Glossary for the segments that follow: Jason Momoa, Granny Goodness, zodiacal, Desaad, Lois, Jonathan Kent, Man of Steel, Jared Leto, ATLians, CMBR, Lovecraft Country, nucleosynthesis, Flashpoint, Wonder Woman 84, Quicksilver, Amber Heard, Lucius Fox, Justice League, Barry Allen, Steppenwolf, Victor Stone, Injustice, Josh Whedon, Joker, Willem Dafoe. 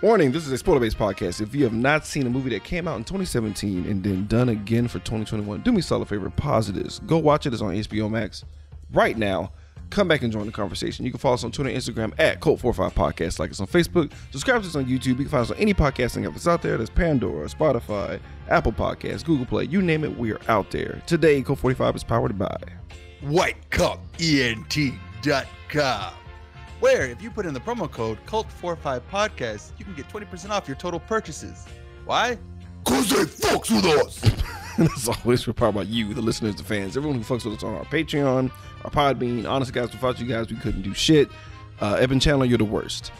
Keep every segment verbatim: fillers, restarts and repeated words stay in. Warning, this is a spoiler-based podcast. If you have not seen a movie that came out in twenty seventeen and then done again for twenty twenty-one, do me a solid favor, pause this. Go watch it. It's on H B O Max right now. Come back and join the conversation. You can follow us on Twitter and Instagram at Colt forty-five Podcast. Like us on Facebook. Subscribe to us on YouTube. You can find us on any podcasting app that's out there. There's Pandora, Spotify, Apple Podcasts, Google Play. You name it, we are out there. Today, Colt forty-five is powered by White Cup E N T dot com. Where, if you put in the promo code Colt forty-five Podcast, you can get twenty percent off your total purchases. Why? Because they fucks with us. And as always, we're proud about you, the listeners, the fans, everyone who fucks with us on our Patreon, our Podbean. Honestly, guys, without you guys, we couldn't do shit. Uh, Evan Chandler, you're the worst.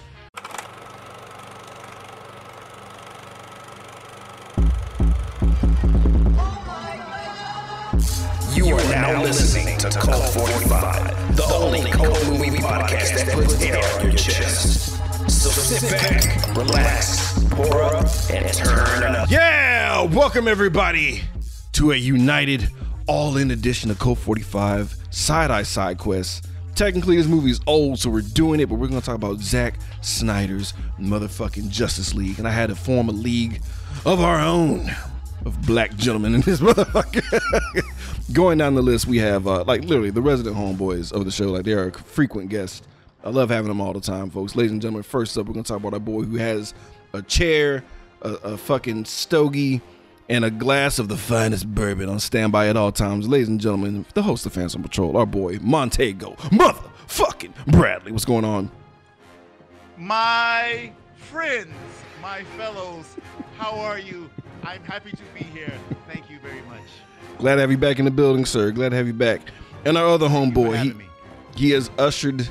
You are now listening to Colt forty-five, the only cold movie podcast that puts air on your chest. So sit back, relax, pour up, and turn up. Yeah! Welcome, everybody, to a united, all-in edition of Colt forty-five Side-Eye Side Quest. Technically, this movie is old, so we're doing it, but we're going to talk about Zack Snyder's motherfucking Justice League, and I had to form a league of our own of black gentlemen in this motherfucker. Going down the list, we have uh, like literally the resident homeboys of the show. Like, they are frequent guests. I love having them all the time, folks. Ladies and gentlemen, first up, we're gonna talk about our boy who has a chair, a, a fucking stogie, and a glass of the finest bourbon on standby at all times. Ladies and gentlemen, the host of Phantom Patrol, our boy Montego motherfucking Bradley. What's going on, my friends, my fellows? How are you? I'm happy to be here. Thank you very much. Glad to have you back in the building, sir. Glad to have you back. And our other homeboy, he, he has ushered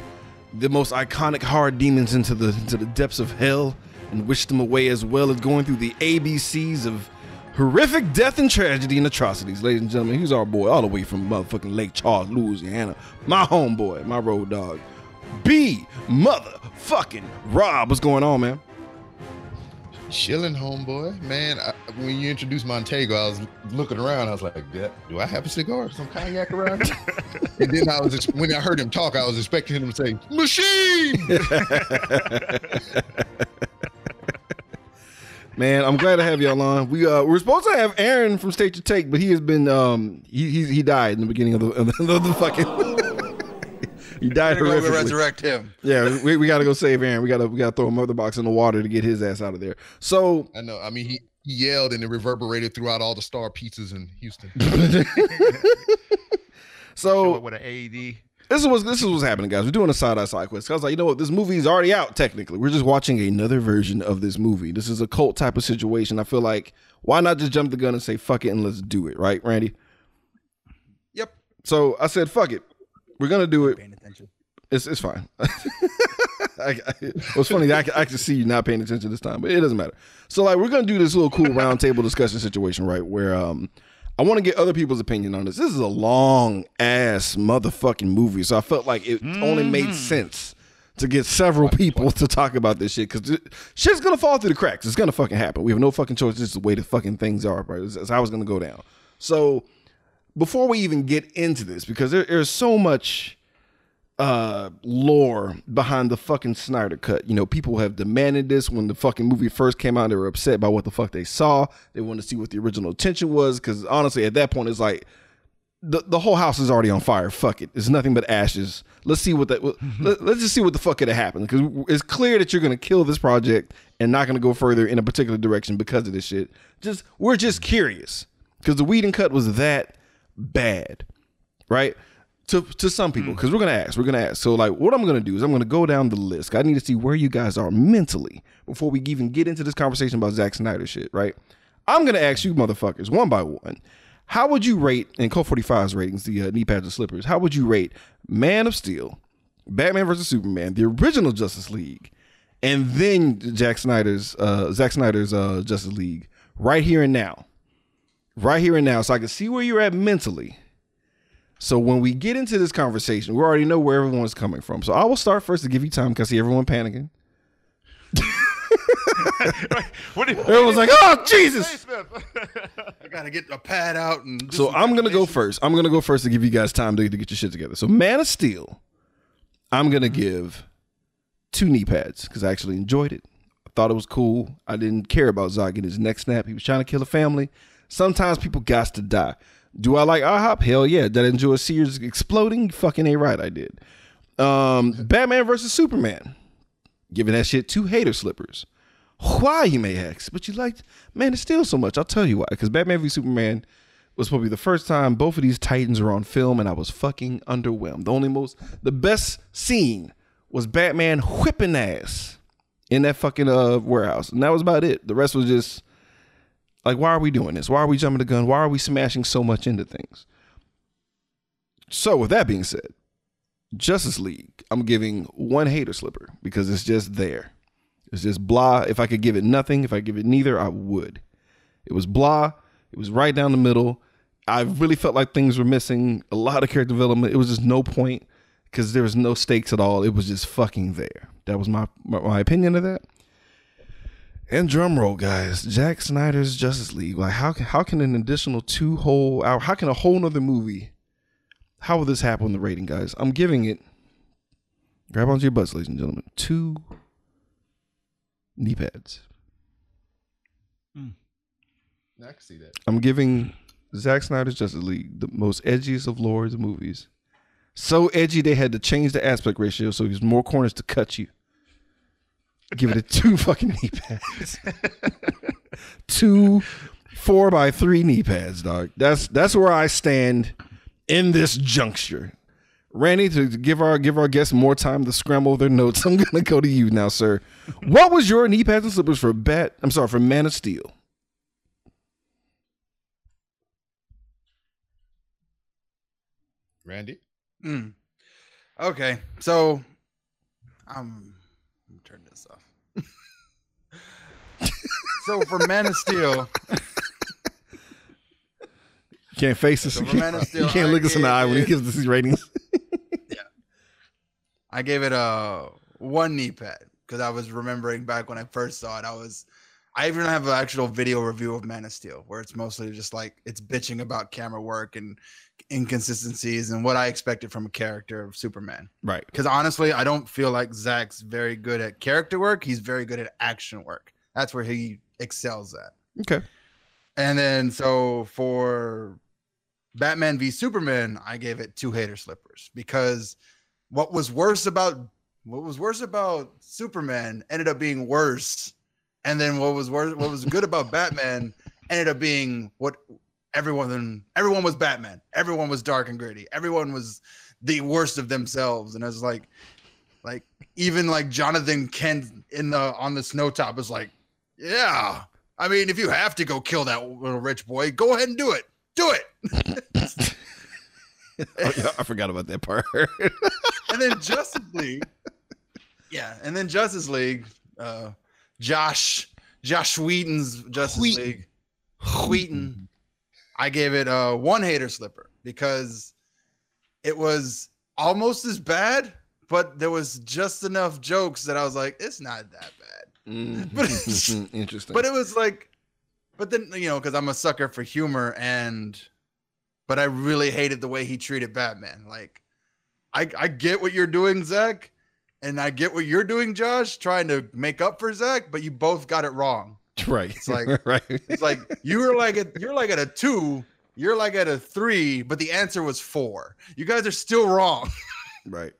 the most iconic hard demons into the into the depths of hell and wished them away, as well as going through the A B Cs of horrific death and tragedy and atrocities. Ladies and gentlemen, he's our boy all the way from motherfucking Lake Charles, Louisiana. My homeboy, my road dog, B. Motherfucking Rob. What's going on, man? Chilling, homeboy. Man, I, when you introduced Montego, I was looking around. I was like, yeah, do I have a cigar, some cognac around? And then I was, when I heard him talk, I was expecting him to say, machine! Man, I'm glad to have y'all on. We, uh, we're supposed to have Aaron from State Your Take, but he has been, um, he, he, he died in the beginning of the, of the, of the fucking... He died. We're gonna resurrect him. Yeah, we, we gotta go save Aaron. We gotta we gotta throw a mother box in the water to get his ass out of there. So I know. I mean, he, he yelled and it reverberated throughout all the star pizzas in Houston. So with an A E D. This is what's this is what's happening, guys. We're doing a side-eye side quest. I was like, you know what, this movie's already out technically. We're just watching another version of this movie. This is a cult type of situation. I feel like, why not just jump the gun and say fuck it and let's do it, right, Randy? Yep. So I said fuck it. We're gonna do it. It's it's fine. I, I, what's funny, I, I can see you not paying attention this time, but it doesn't matter. So like, we're gonna do this little cool roundtable discussion situation, right? Where um, I want to get other people's opinion on this. This is a long ass motherfucking movie, so I felt like it mm-hmm. only made sense to get several people to talk about this shit, because shit's gonna fall through the cracks. It's gonna fucking happen. We have no fucking choice. This is the way the fucking things are, right? That's how it's gonna go down. So before we even get into this, because there, there's so much uh, lore behind the fucking Snyder Cut. You know, people have demanded this. When the fucking movie first came out, they were upset by what the fuck they saw. They wanted to see what the original intention was, because honestly, at that point, it's like, the, the whole house is already on fire. Fuck it. It's nothing but ashes. Let's see what that, let, let's just see what the fuck could have happened, because it's clear that you're going to kill this project and not going to go further in a particular direction because of this shit. Just, we're just curious, because the Whedon cut was that bad, right? To to some people, because we're gonna ask, we're gonna ask. So like, what I'm gonna do is I'm gonna go down the list. I need to see where you guys are mentally before we even get into this conversation about Zack Snyder shit, right? I'm gonna ask you motherfuckers one by one. How would you rate, in Colt forty-five's ratings, the uh, knee pads and slippers? How would you rate Man of Steel, Batman versus Superman, the original Justice League, and then Zack Snyder's uh, Zack Snyder's uh, Justice League right here and now? Right here and now, so I can see where you're at mentally. So when we get into this conversation, we already know where everyone's coming from. So I will start first to give you time, because I see everyone panicking. What if, everyone's like, oh, Jesus. I got to get a pad out. And so I'm going to go first. I'm going to go first to give you guys time to, to get your shit together. So Man of Steel, I'm going to give two knee pads, because I actually enjoyed it. thought it was cool. I didn't care about Zod getting his neck snapped. He was trying to kill a family. Sometimes people gots to die. Do I like I hop? Hell yeah. Did I enjoy Sears exploding? Fucking ain't right, I did. Um, Batman versus Superman. Giving that shit two hater slippers. Why, you may ask, but you liked Man of Steel so much. I'll tell you why. Because Batman versus Superman was probably the first time both of these titans were on film, and I was fucking underwhelmed. The only most, the best scene was Batman whipping ass in that fucking uh, warehouse, and that was about it. The rest was just like, why are we doing this? Why are we jumping the gun? Why are we smashing so much into things? So with that being said, Justice League, I'm giving one hater slipper because it's just there. It's just blah. If I could give it nothing, if I give it neither, I would. It was blah. It was right down the middle. I really felt like things were missing. A lot of character development. It was just no point because there was no stakes at all. It was just fucking there. That was my, my, my opinion of that. And drum roll, guys. Zack Snyder's Justice League. Like, how, how can an additional two whole hour, how can a whole nother movie, how will this happen in the rating, guys? I'm giving it, grab onto your butts, ladies and gentlemen, two knee pads. Mm. I can see that. I'm giving Zack Snyder's Justice League the most edgiest of Lord's movies. So edgy they had to change the aspect ratio so there's more corners to cut you. Give it a two fucking knee pads. Two four by three knee pads, dog. That's that's where I stand in this juncture. Randy, to give our give our guests more time to scramble their notes, I'm gonna go to you now, sir. What was your knee pads and slippers for Bat? I'm sorry, for Man of Steel? Randy? Mm. Okay, so I'm, I'm turning this off. So for Man of Steel, can't face us. So you can't, Steel, you can't look us in the eye it, when he gives us these ratings. Yeah, I gave it a one knee pad because I was remembering back when I first saw it. I was, I even have an actual video review of Man of Steel where it's mostly just like it's bitching about camera work and inconsistencies and what I expected from a character of Superman. Right. Because honestly, I don't feel like Zack's very good at character work. He's very good at action work. That's where he excels at. Okay. And then so for Batman v Superman, I gave it two hater slippers because what was worse about what was worse about Superman ended up being worse, and then what was worse, what was good about Batman ended up being what everyone everyone was Batman, everyone was dark and gritty, everyone was the worst of themselves, and I was like, like even like Jonathan Kent in the on the snowtop was like, yeah, I mean, if you have to go kill that little rich boy, go ahead and do it, do it. Oh, yeah, I forgot about that part. And then Justice League, yeah, and then Justice League, uh, Josh Josh Whedon's Justice Wheaton. League, Wheaton. I gave it a one hater slipper because it was almost as bad, but there was just enough jokes that I was like, it's not that bad. Mm-hmm. But it's, interesting. But it was like, but then, you know, because I'm a sucker for humor, and but I really hated the way he treated Batman. Like, I, I get what you're doing, Zack, and I get what you're doing, Josh, trying to make up for Zack, but you both got it wrong. Right. It's like right. It's like you were like at, you're like at a two, you're like at a three, but the answer was four. You guys are still wrong. Right.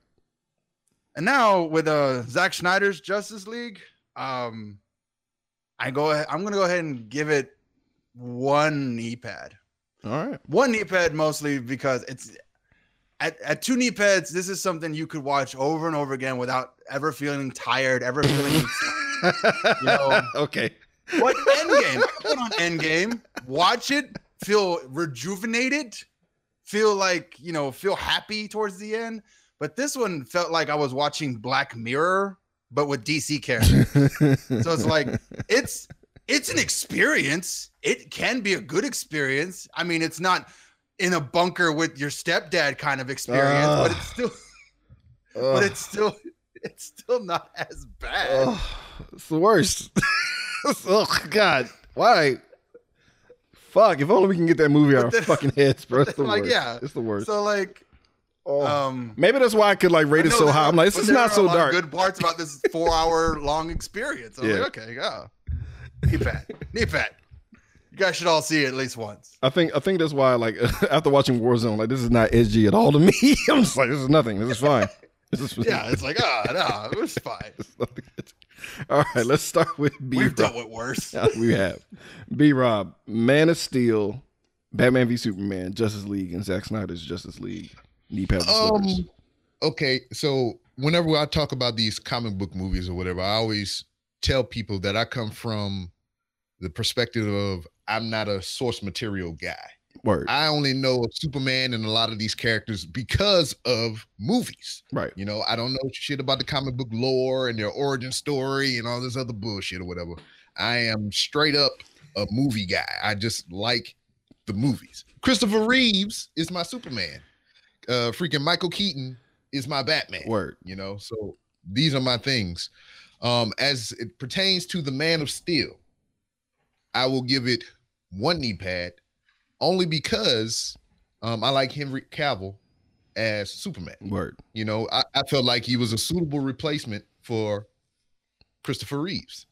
And now with uh Zack Snyder's Justice League, um I go ahead, I'm gonna go ahead and give it one knee pad. All right. One knee pad mostly because it's at, at two knee pads, this is something you could watch over and over again without ever feeling tired, ever feeling you know, okay. What Endgame? I put on Endgame. Watch it. Feel rejuvenated. Feel like, you know, feel happy towards the end. But this one felt like I was watching Black Mirror, but with D C characters. So it's like it's it's an experience. It can be a good experience. I mean, it's not in a bunker with your stepdad kind of experience, uh, but it's still, uh, but it's still, it's still not as bad. Uh, it's the worst. Oh God! Why? Fuck! If only we can get that movie out of our fucking heads, bro. It's the worst. Yeah, it's the worst. So like, Oh. Um, Maybe that's why I could like rate it so that, high. I'm like, this is not so dark. Good parts about this four hour long experience. I'm yeah. like, okay, yeah. Knee pat, knee pat. You guys should all see it at least once. I think I think that's why, like, after watching Warzone, like, this is not edgy at all to me. I'm just like, this is nothing. This is fine. This is yeah, it's like, ah, oh, no, it was fine. All right, let's start with B. We've Rob. dealt with worse. Yeah, we have. B. Rob, Man of Steel, Batman versus Superman, Justice League, and Zack Snyder's Justice League. Um, okay, so whenever I talk about these comic book movies or whatever, I always tell people that I come from the perspective of I'm not a source material guy. Word. I only know Superman and a lot of these characters because of movies. Right. You know, I don't know shit about the comic book lore and their origin story and all this other bullshit or whatever. I am straight up a movie guy. I just like the movies. Christopher Reeves is my Superman. Uh, freaking Michael Keaton is my Batman. Word. You know, so these are my things. Um, as it pertains to the Man of Steel, I will give it one knee pad only because um, I like Henry Cavill as Superman. Word. You know, I, I felt like he was a suitable replacement for Christopher Reeves.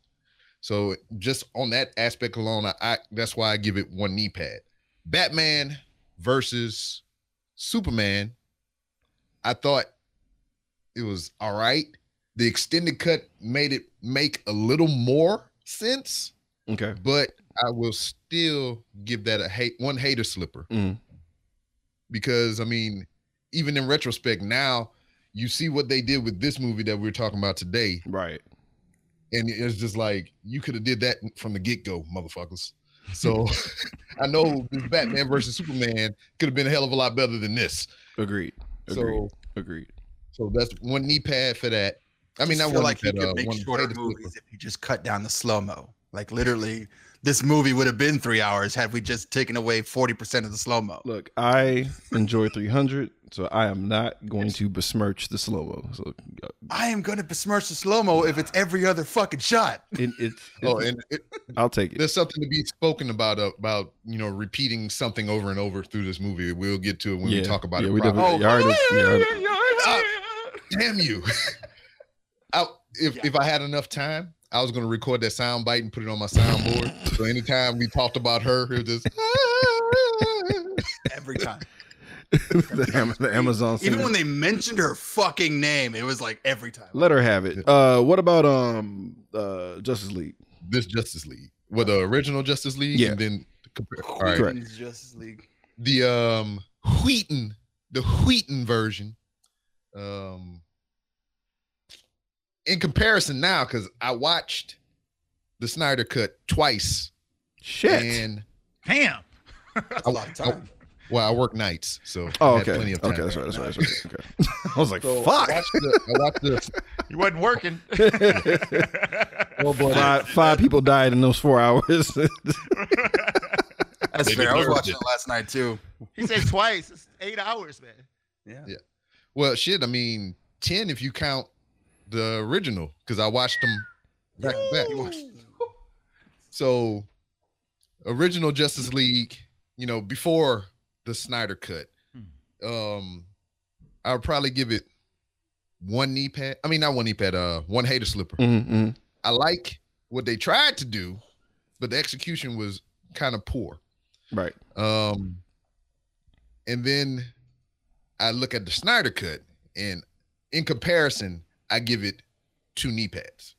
So just on that aspect alone, I, I that's why I give it one knee pad. Batman versus Superman, I thought it was all right. The extended cut made it make a little more sense. Okay. But I will still give that a hate one hater slipper. Mm. Because I mean, even in retrospect, now you see what they did with this movie that we're talking about today. Right. And it's just like, you could have did that from the get-go, motherfuckers. So I know this Batman versus Superman could have been a hell of a lot better than this. Agreed. Agreed. So, Agreed. So that's one knee pad for that. I mean, I feel like you could make shorter movies if you just cut down the slow-mo. Like literally, this movie would have been three hours had we just taken away forty percent of the slow-mo. Look, I enjoy three hundred, so I am not going to besmirch the slow-mo. So uh, I am going to besmirch the slow-mo if it's every other fucking shot. It, it's, oh, it's, and it, I'll take it. There's something to be spoken about, uh, about, you know, repeating something over and over through this movie. We'll get to it when yeah, we talk about yeah, it. We oh, oh, yeah, damn you. I, if, yeah. if I had enough time, I was going to record that sound bite and put it on my soundboard. So anytime we talked about her, it was just every time. the, the Amazon. Even when they mentioned her fucking name, it was like every time. Let her have it. Uh, what about um uh Justice League? This Justice League, well, the original Justice League, yeah. and then all right. Correct. Justice League. The um Wheaton, the Wheaton version, um. in comparison now, because I watched the Snyder Cut twice. Shit. And damn. That's I, a lot of time. I, well, I work nights, so oh, I had okay. plenty of time. Okay, that's right, that's right, that's right. Okay. I was like, so fuck. I watched the, I watched the, you wasn't working. oh, boy, five, five people died in those four hours. that's fair. I was watching it last night, too. He said twice. It's eight hours, man. Yeah. Yeah. Well, shit, I mean, ten if you count the original, because I watched them back to back. So, original Justice League, you know, before the Snyder Cut, um, I would probably give it one knee pad. I mean, not one knee pad, uh, one hater slipper. Mm-hmm. I like what they tried to do, but the execution was kind of poor. Right. Um, and then I look at the Snyder Cut, and in comparison, I give it two knee pads.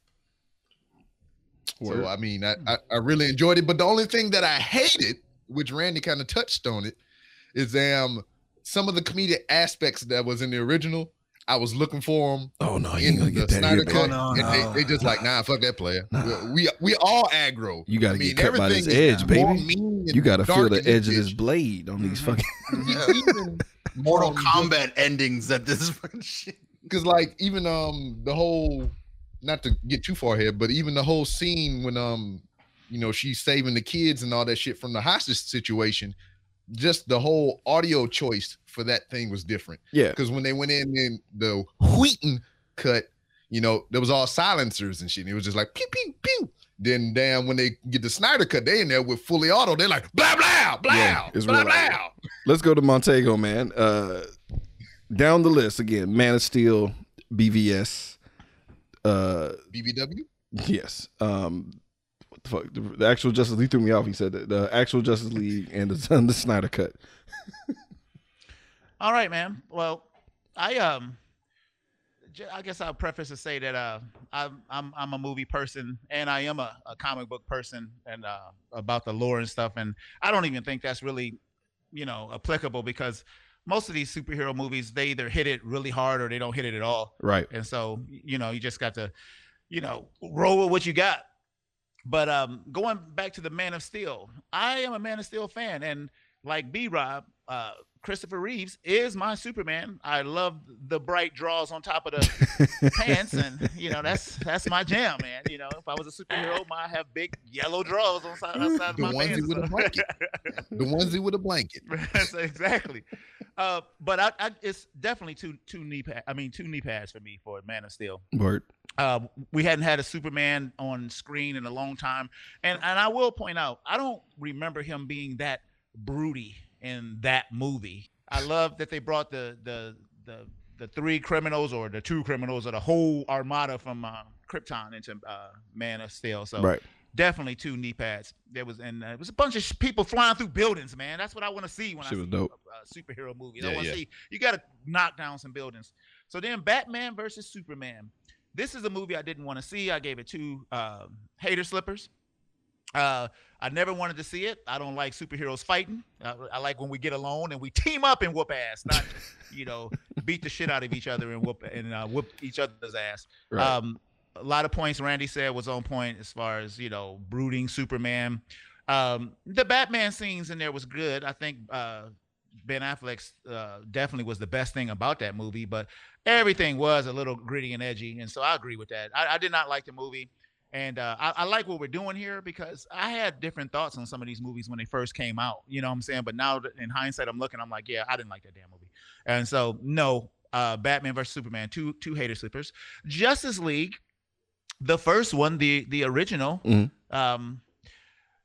Word. So, I mean, I, I, I really enjoyed it. But the only thing that I hated, which Randy kind of touched on it, is um, some of the comedic aspects that was in the original, I was looking for them. Oh, no, you ain't going to get Snyder that here, no, no, and they, they just nah. like, nah, fuck that player. Nah. We, we we all aggro. You got to I mean, get cut by this edge, baby. You got to feel the edge of this blade on these fucking... Even Mortal Kombat endings that this fucking shit. Because like even um the whole, not to get too far ahead, but even the whole scene when um you know she's saving the kids and all that shit from the hostage situation, just the whole audio choice for that thing was different. Yeah. Because when they went in in the Wheaton cut, you know there was all silencers and shit. And it was just like pew pew pew. Then damn when they get the Snyder cut, they in there with fully auto. They're like blah blah blah yeah, blah blah. Let's go to Montego, man. Uh. down the list again: Man of Steel, B V S, uh, B B W. Yes. Um, what the fuck? The, the actual Justice League threw me off. He said that the actual Justice League and the, and the Snyder Cut. All right, man. Well, I um, I guess I'll preface to say that uh, I'm I'm I'm a movie person and I am a, a comic book person and uh, about the lore and stuff. And I don't even think that's really, you know, applicable because most of these superhero movies, they either hit it really hard or they don't hit it at all. Right. And so, you know, you just got to, you know, roll with what you got. But um, going back to the Man of Steel, I am a Man of Steel fan. And like B. Rob, uh, Christopher Reeves is my Superman. I love the bright draws on top of the pants. And, you know, that's that's my jam, man. You know, if I was a superhero, I'd have big yellow draws on side, outside of my pants. With a blanket. The onesie with a blanket. Exactly. Uh, but I, I, it's definitely two two knee pads. I mean, two knee pads for me for Man of Steel. Word. Uh, we hadn't had a Superman on screen in a long time. And, and I will point out, I don't remember him being that broody in that movie. I love that they brought the the the the three criminals or the two criminals or the whole armada from uh, Krypton into uh, Man of Steel. So right. Definitely two knee pads. There was and uh, it was a bunch of people flying through buildings, man. That's what I want to see when she I see dope. A, a superhero movie. Yeah, I want to yeah. see you got to knock down some buildings. So then Batman versus Superman. This is a movie I didn't want to see. I gave it two uh, hater slippers. Uh, I never wanted to see it. I don't like superheroes fighting. I, I like when we get alone and we team up and whoop ass, not you know beat the shit out of each other and whoop and uh, whoop each other's ass. Right. Um, a lot of points Randy said was on point as far as you know brooding Superman. Um, the Batman scenes in there was good. I think uh, Ben Affleck's uh, definitely was the best thing about that movie. But everything was a little gritty and edgy, and so I agree with that. I, I did not like the movie. And uh, I, I like what we're doing here because I had different thoughts on some of these movies when they first came out. You know what I'm saying? But now in hindsight, I'm looking, I'm like, yeah, I didn't like that damn movie. And so, no, uh, Batman versus Superman, two two hater slippers. Justice League, the first one, the the original, mm-hmm. um,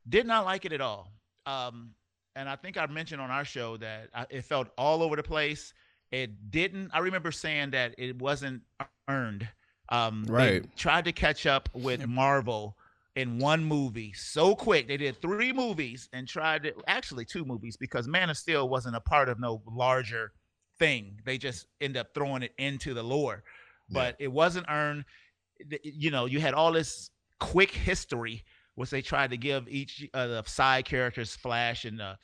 did not like it at all. Um, and I think I mentioned on our show that I, it felt all over the place. It didn't. I remember saying that it wasn't earned. Um, right. They tried to catch up with Marvel in one movie so quick. They did three movies and tried to actually two movies because Man of Steel wasn't a part of no larger thing. They just end up throwing it into the lore, but yeah. It wasn't earned. You know, you had all this quick history, which they tried to give each of uh, the side characters, Flash and uh,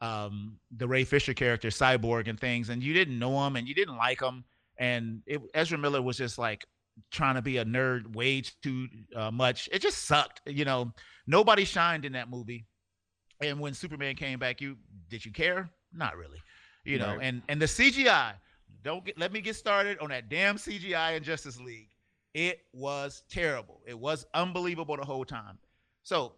um, the Ray Fisher character, Cyborg and things. And you didn't know them and you didn't like them. And it, Ezra Miller was just like, trying to be a nerd way too uh, much. It just sucked. You know, nobody shined in that movie. And when Superman came back, you did you care? Not really. You know, right. and and the C G I. Don't get, let me get started on that damn C G I in Justice League. It was terrible. It was unbelievable the whole time. So,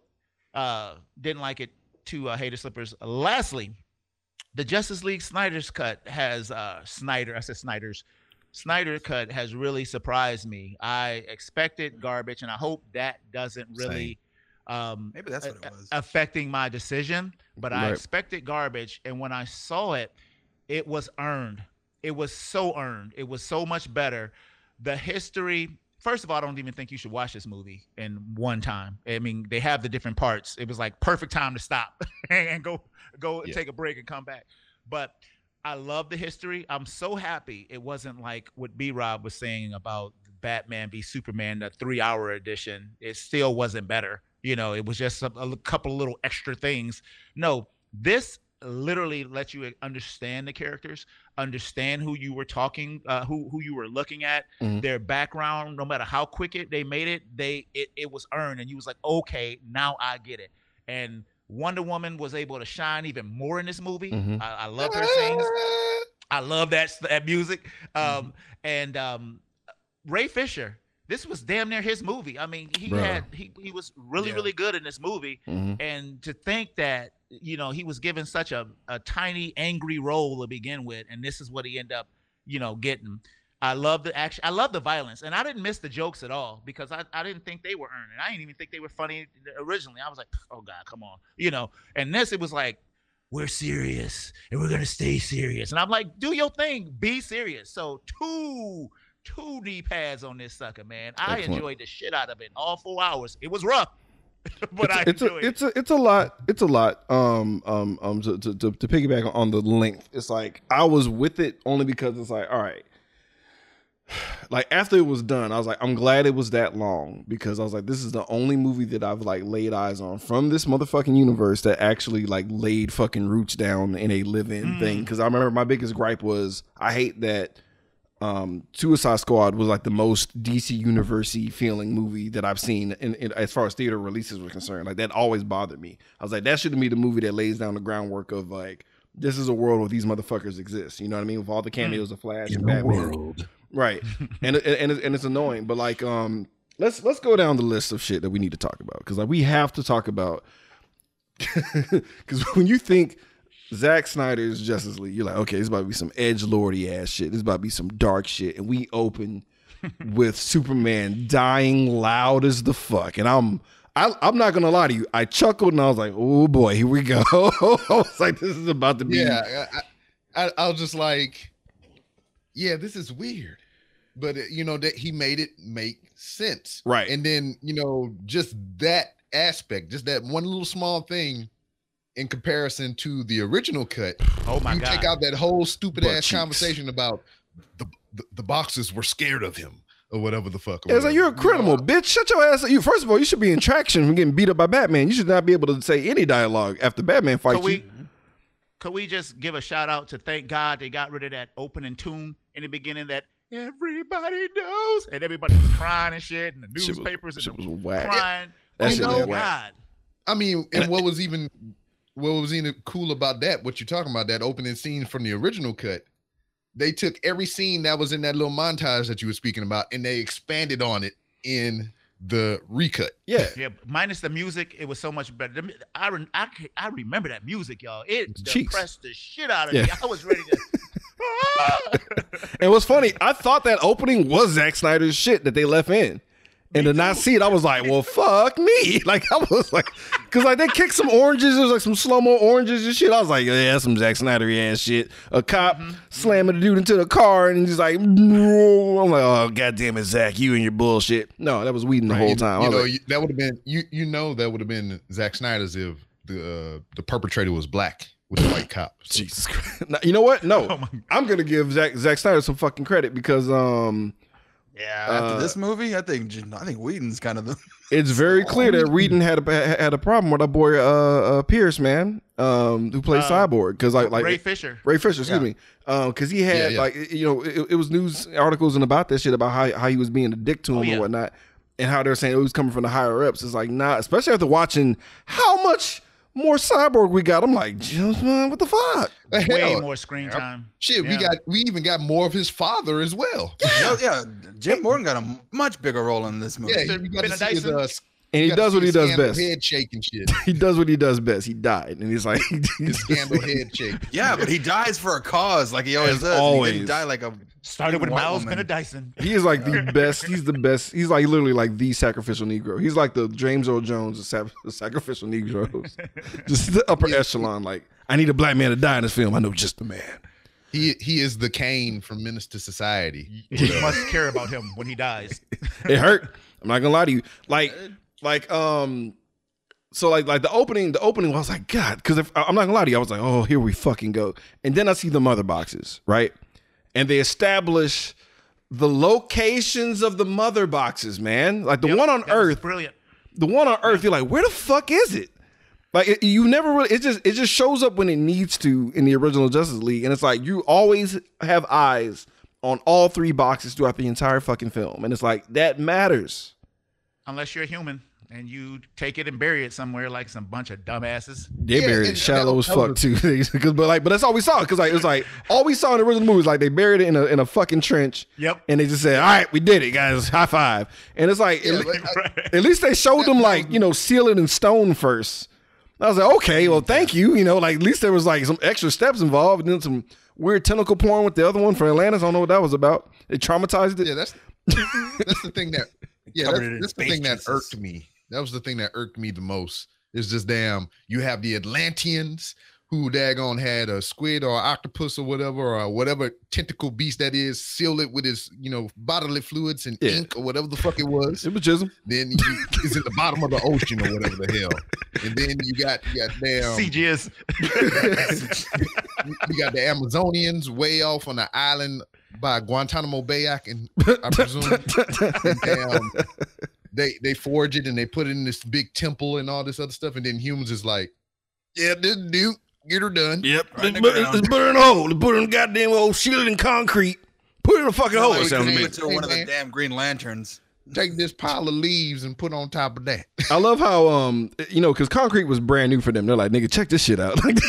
uh, didn't like it to uh, hater slippers. Lastly, the Justice League Snyder's cut has uh, Snyder. I said Snyder's. Snyder Cut has really surprised me. I expected garbage, and I hope that doesn't really um, Maybe that's what it was. affecting my decision, but right. I expected garbage, and when I saw it, it was earned. It was so earned. It was so much better. The history, first of all, I don't even think you should watch this movie in one time. I mean, they have the different parts. It was like perfect time to stop and go, go yeah. take a break and come back. But I love the history. I'm so happy it wasn't like what B. Rob was saying about Batman v Superman, the three-hour edition. It still wasn't better. You know, it was just a, a couple of little extra things. No, this literally lets you understand the characters, understand who you were talking, uh, who who you were looking at, mm-hmm. their background. No matter how quick it they made it, they it it was earned, and you was like, okay, now I get it. And Wonder Woman was able to shine even more in this movie. Mm-hmm. I, I love her scenes. I love that, that music. Um, mm-hmm. And um, Ray Fisher, this was damn near his movie. I mean, he Bruh. had he he was really, yeah. really good in this movie. Mm-hmm. And to think that, you know, he was given such a, a tiny, angry role to begin with, and this is what he ended up, you know, getting. I love the action. I love the violence. And I didn't miss the jokes at all because I, I didn't think they were earned. I didn't even think they were funny originally. I was like, oh, God, come on. You know, and this, it was like, we're serious and we're going to stay serious. And I'm like, do your thing, be serious. So two, two knee pads on this sucker, man. I Excellent. enjoyed the shit out of it. All four hours. It was rough, but it's, I it's enjoyed a, it. It's a, it's a lot. It's a lot. Um, um, um, to, to, to, to piggyback on the length, it's like, I was with it only because it's like, all right. Like after it was done, I was like, I'm glad it was that long, because I was like, this is the only movie that I've like laid eyes on from this motherfucking universe that actually like laid fucking roots down in a live-in mm. thing. Because I remember my biggest gripe was I hate that um, Suicide Squad was like the most D C universe-y feeling movie that I've seen in, in, as far as theater releases were concerned. Like that always bothered me. I was like, that shouldn't be the movie that lays down the groundwork of like, this is a world where these motherfuckers exist. You know what I mean? With all the cameos mm. of Flash in and Batman. World. Right. And and and it's annoying, but like um let's let's go down the list of shit that we need to talk about, cuz like we have to talk about cuz when you think Zack Snyder's Justice League, you're like, okay, it's about to be some edgelordy ass shit. It's about to be some dark shit. And we open with Superman dying loud as the fuck. And I'm I, I'm not gonna lie to you. I chuckled and I was like, "Oh boy, here we go." I was like, "This is about to be." Yeah, I, I, I was just like, "Yeah, this is weird," but it, you know that he made it make sense, right? And then you know, just that aspect, just that one little small thing, in comparison to the original cut. Oh my you god! You take out that whole stupid Butt ass cheeks. conversation about the, the the boxers were scared of him. Or whatever the fuck. It's like, you're a criminal, bitch. Shut your ass up. You, first of all, you should be in traction from getting beat up by Batman. You should not be able to say any dialogue after Batman fights could we, you. Could we just give a shout out to thank God they got rid of that opening tune in the beginning that everybody knows and everybody was crying and shit and the newspapers was, and was whack. crying. Yeah. That oh, no, God. I mean, and what was even what was even cool about that, what you're talking about, that opening scene from the original cut, they took every scene that was in that little montage that you were speaking about and they expanded on it in the recut. Yeah. Yeah. Minus the music. It was so much better. I, I, I remember that music, y'all. It depressed the shit out of yeah. me. I was ready to. And what's funny, I thought that opening was Zack Snyder's shit that they left in. And to not see it, I was like, well, fuck me. Like, I was like, because like they kicked some oranges. There was like some slow-mo oranges and shit. I was like, yeah, that's some Zack Snyder-y ass shit. A cop mm-hmm. slamming a dude into the car and he's like, no. I'm like, oh, goddamn it, Zack, you and your bullshit. No, that was Whedon the right. whole time. You know, like, you, that would have been, you you know, that would have been Zack Snyder's if the, uh, the perpetrator was black with a white cop. Jesus Christ. Now, you know what? No, oh I'm going to give Zack, Zack Snyder some fucking credit because, um, yeah, after uh, this movie, I think I think Whedon's kind of the. It's very clear that Whedon had a had a problem with our boy uh, uh, Pierce, man, um, who played uh, Cyborg, because like like Ray Fisher, Ray Fisher, excuse yeah. me, because um, he had yeah, yeah. like you know it, it was news articles and about this shit about how how he was being a dick to him oh, yeah. and whatnot, and how they're saying it was coming from the higher ups. It's like, nah, especially after watching how much more Cyborg we got. I'm like, man, what the fuck? Way Hell, more screen time. Shit, yeah. we got we even got more of his father as well. Yeah, yeah. Jim Morton got a much bigger role in this movie. Yeah, you got to see his, uh, and he does what he does best. Head shake and shit. He does what he does best. He died, and he's like, his scandal head shake. Yeah, but he dies for a cause, like he always As does. Always he didn't die like a started with Miles Bennett Dyson. He is like the best. He's the best. He's like literally like the sacrificial Negro. He's like the James Earl Jones of sac sacrificial Negroes, just the upper yeah. echelon. Like, I need a black man to die in this film. I know just the man. He he is the Cain from Menace to Society. You must care about him when he dies. It hurt. I'm not gonna lie to you. Like. Like, um, so like, like the opening, the opening, I was like, God, because if I'm not gonna lie to you, I was like, oh, here we fucking go. And then I see the mother boxes, right? And they establish the locations of the mother boxes, man. Like the yep, one on Earth, brilliant. The one on Earth, you're like, where the fuck is it? Like it, you never really, it just, it just shows up when it needs to in the original Justice League. And it's like, you always have eyes on all three boxes throughout the entire fucking film. And it's like, that matters. Unless you're a human. And you take it and bury it somewhere like some bunch of dumbasses. They yeah, buried it shallow as fuck too, but like, but that's all we saw. Cause like it's like all we saw in the original movie was like they buried it in a in a fucking trench. Yep. And they just said, "All right, we did it, guys. High five." And it's like, yeah, at, le I, at least they showed them like you know seal it in stone first. And I was like, okay, well, thank you. You know, like at least there was like some extra steps involved, and then some weird tentacle porn with the other one for Atlantis. I don't know what that was about. It traumatized it. Yeah, that's that's the thing that yeah that's, that's the thing that irked me. That was the thing that irked me the most. It's just damn, you have the ATLians who daggone had a squid or octopus or whatever, or whatever tentacle beast that is, seal it with his, you know, bodily fluids and yeah. ink or whatever the fuck it was. It was Chisholm. Then you, it's in the bottom of the ocean or whatever the hell. And then you got, you got damn... C G S. You got the Amazonians way off on the island by Guantanamo Bay, I can, I presume. And damn, they, they forge it and they put it in this big temple and all this other stuff. And then humans is like, yeah, this dude... Get her done. Yep. Right, let's, let's put her in a hole. Let's put her in a goddamn old shielded in concrete. Put her in a fucking hole. It sounds amazing. Hey, one man. of the damn Green Lanterns. Take this pile of leaves and put on top of that. I love how, um, you know, because concrete was brand new for them. They're like, nigga, check this shit out. Like,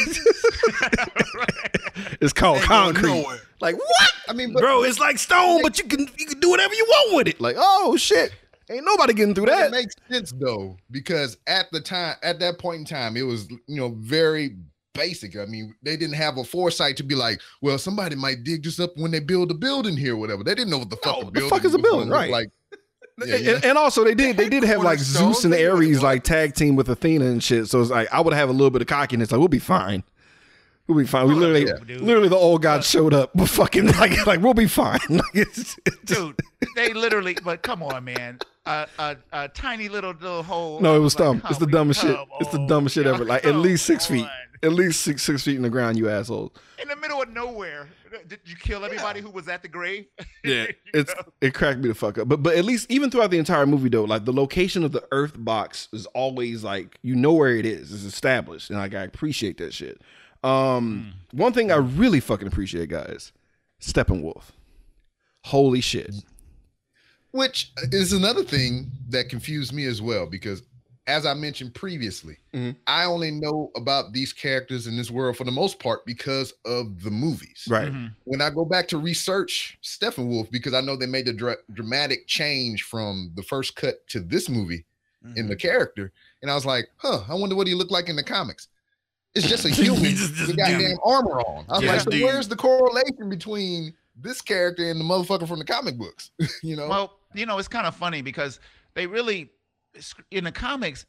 it's called Ain't concrete. Like, what? I mean, but, bro, it's like stone, but you can you can do whatever you want with it. Like, oh shit. Ain't nobody getting through that. It makes sense though, because at the time, at that point in time, it was, you know, very basic. I mean, they didn't have a foresight to be like, well, somebody might dig this up when they build a building here or whatever. They didn't know what the fuck, no, a building, the fuck is a building, right? Like, yeah, yeah. And, and also they did, they did have like Zeus and Ares like tag team with Athena and shit. So it's like, I would have a little bit of cockiness. Like, we'll be fine. We'll be fine. We literally, yeah. literally the old god showed up. We're fucking like, like we'll be fine. Like, it's, it's just... Dude, they literally, but come on, man. A, a, a tiny little, little hole. No, it was like, dumb. It's the dumbest shit. On. It's the dumbest shit ever. Like, at least six feet. At least six six feet in the ground, you assholes. In the middle of nowhere, did you kill everybody yeah. who was at the grave? Yeah, it's know? It cracked me the fuck up. But but at least even throughout the entire movie though, like the location of the Earth box is always like, you know where it is. It's established, and like I appreciate that shit. Um, mm. One thing I really fucking appreciate, guys, Steppenwolf. Holy shit. Which is another thing that confused me as well, because as I mentioned previously, mm-hmm. I only know about these characters in this world for the most part because of the movies. Right. Mm-hmm. When I go back to research Steppenwolf, because I know they made the dra dramatic change from the first cut to this movie mm-hmm. in the character. And I was like, huh, I wonder what he looked like in the comics. It's just a human just, just with goddamn armor on. I was yeah, like, so dude. where's the correlation between this character and the motherfucker from the comic books? You know? Well, you know, it's kind of funny because they really... in the comics,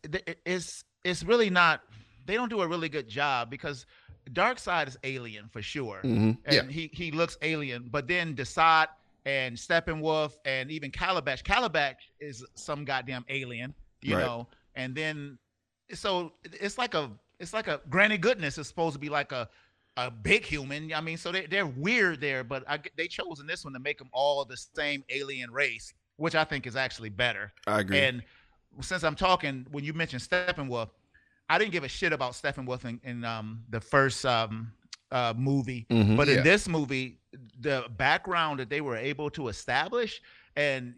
it's it's really not, they don't do a really good job, because Darkseid is alien for sure. Mm-hmm. And yeah. he, he looks alien, but then Desaad and Steppenwolf and even Calabash, Calabash is some goddamn alien, you right. know? And then, so it's like a, it's like a, Granny Goodness is supposed to be like a, a big human. I mean, so they, they're weird there, but I, they chose in this one to make them all the same alien race, which I think is actually better. I agree. And since I'm talking, when you mentioned Steppenwolf, I didn't give a shit about Steppenwolf in, in um, the first um, uh, movie. Mm-hmm, but yeah. in this movie, the background that they were able to establish, and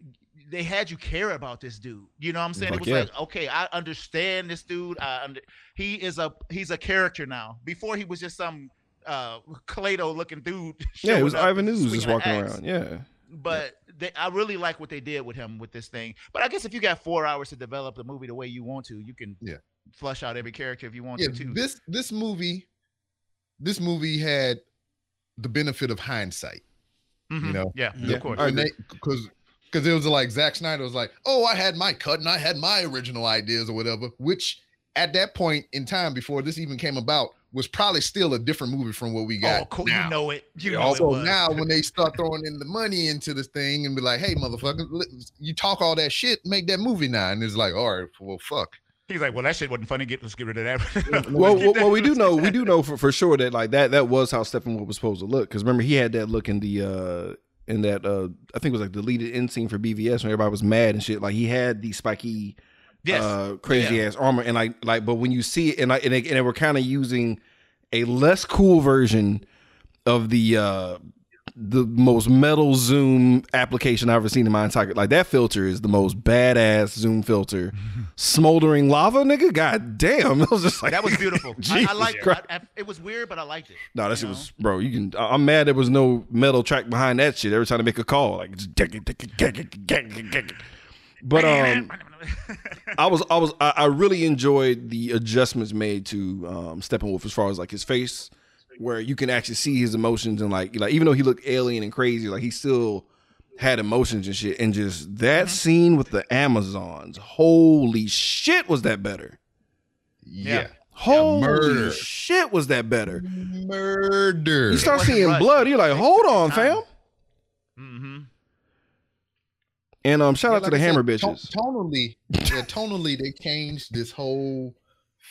they had you care about this dude. You know what I'm saying? Fuck it was yeah. like, okay, I understand this dude. I under he is a he's a character now. Before he was just some uh, Clado-looking dude. Yeah, it was Ivan Ooze just walking around. Yeah. But they, I really like what they did with him with this thing. But I guess if you got four hours to develop the movie the way you want to, you can yeah. flush out every character if you want yeah, to. Too. This this movie, this movie had the benefit of hindsight. Mm-hmm. You know, yeah, yeah, of course, because because it was like Zack Snyder was like, oh, I had my cut and I had my original ideas or whatever, which at that point in time before this even came about was probably still a different movie from what we got. Oh, cool. Now. You know it. You know also it was. Now when they start throwing in the money into this thing and be like, hey, motherfucker, you talk all that shit, make that movie now. And it's like, all right, well, fuck. He's like, well, that shit wasn't funny. Get, let's get rid of that. well, well, well, we do know, we do know for, for sure that like that, that was how Steppenwolf was supposed to look. Cause remember he had that look in the, uh, in that, uh, I think it was like deleted end scene for B V S when everybody was mad and shit. Like he had the spiky, Yes. Uh, crazy yeah. ass armor and like like but when you see it and like and they, and they were kind of using a less cool version of the uh the most metal zoom application I've ever seen in my entire like that filter is the most badass zoom filter. Smoldering lava, nigga, god damn. I was just like, that was beautiful. I, I liked it. I, it was weird, but I liked it. No, that shit was, bro, you can I, I'm mad there was no metal track behind that shit every time to make a call. Like But um, I was I was I, I really enjoyed the adjustments made to um, Steppenwolf as far as like his face, where you can actually see his emotions and like like even though he looked alien and crazy, like he still had emotions and shit. And just that mm-hmm. scene with the Amazons, holy shit, was that better? Yeah, yeah. Holy murder. Shit, was that better? Murder. You start seeing right. blood, you're like, hold on, fam. Mm-hmm. And um, shout yeah, out like to the I hammer said, bitches. Ton- tonally, yeah, tonally, they changed this whole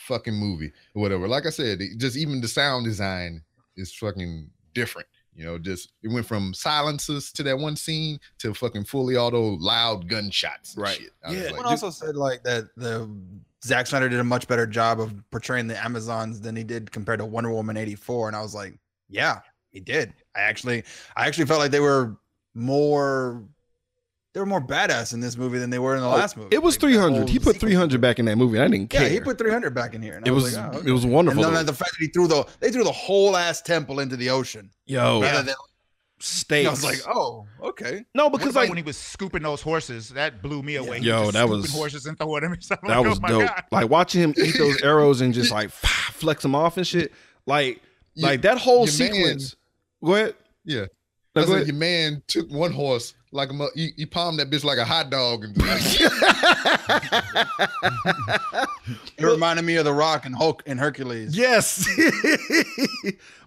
fucking movie or whatever. Like I said, it, just even the sound design is fucking different. You know, just it went from silences to that one scene to fucking fully auto loud gunshots. And right. Shit. I yeah. Like, also said like that the Zack Snyder did a much better job of portraying the Amazons than he did compared to Wonder Woman eighty-four. And I was like, yeah, he did. I actually, I actually felt like they were more, they were more badass in this movie than they were in the oh, last movie. It was like, three hundred. He put three hundred back in that movie. I didn't care. Yeah, he put three hundred back in here. And it I was, was like, oh, okay. It was wonderful. And then the fact that he threw the, they threw the whole ass temple into the ocean. Yo. Rather yeah. than, States. I was like, oh, okay. No, because like when he was scooping those horses, that blew me away. Yeah. Yo, that was horses and throwing them. That like, was oh dope. God. Like watching him eat those arrows and just like flex them off and shit. Like, your, like that whole sequence. Man, go ahead. Yeah. No, go like ahead. Your man took one horse like a, he, he palmed that bitch like a hot dog. And like, it reminded me of The Rock and Hulk and Hercules. Yes.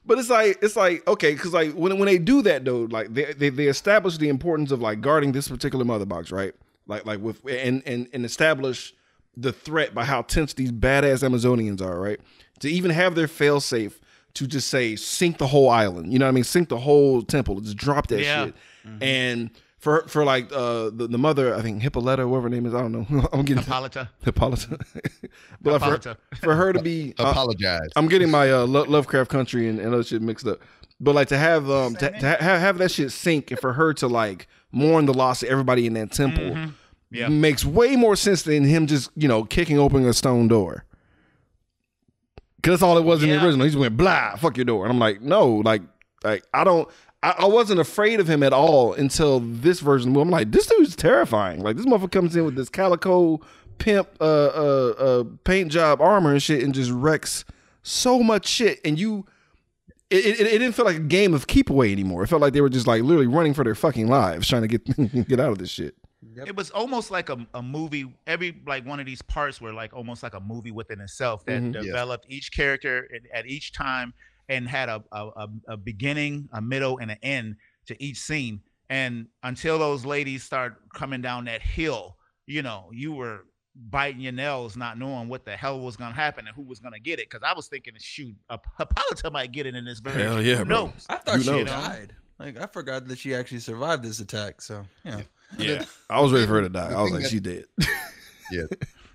But it's like, it's like, okay, because like when when they do that though, like they, they they establish the importance of like guarding this particular mother box, right? Like like with and and and establish the threat by how tense these badass Amazonians are, right? To even have their fail-safe to just say sink the whole island, you know what I mean? Sink the whole temple, just drop that yeah. shit. Mm-hmm. And for for like uh the, the mother, I think Hippolyta, whatever her name is, I don't know. I'm getting Hippolyta. Hippolyta. But Hippolyta. For, for her to be uh, apologize. I'm getting my uh, Lo- Lovecraft Country and, and other shit mixed up. But like to have um to, to ha- have that shit sink and for her to like mourn the loss of everybody in that temple mm-hmm. yeah. makes way more sense than him just, you know, kicking open a stone door. Cause that's all it was yeah. in the original. He just went blah, fuck your door. And I'm like, no, like like I don't I, I wasn't afraid of him at all until this version. I'm like, this dude's terrifying. Like this motherfucker comes in with this calico pimp uh uh uh paint job armor and shit and just wrecks so much shit. And you it it, it didn't feel like a game of keep away anymore. It felt like they were just like literally running for their fucking lives trying to get get out of this shit. Yep. It was almost like a, a movie. Every like one of these parts were like almost like a movie within itself that mm-hmm, developed yes. each character at, at each time and had a, a a beginning, a middle, and an end to each scene. And until those ladies start coming down that hill, you know, you were biting your nails, not knowing what the hell was gonna happen and who was gonna get it. Because I was thinking, shoot, Hippolyta might get it in this version. Hell yeah, no! I thought you she knows. died. Like I forgot that she actually survived this attack. So you know. yeah. Yeah, I was ready for her to die. I was like, that, she did. Yeah,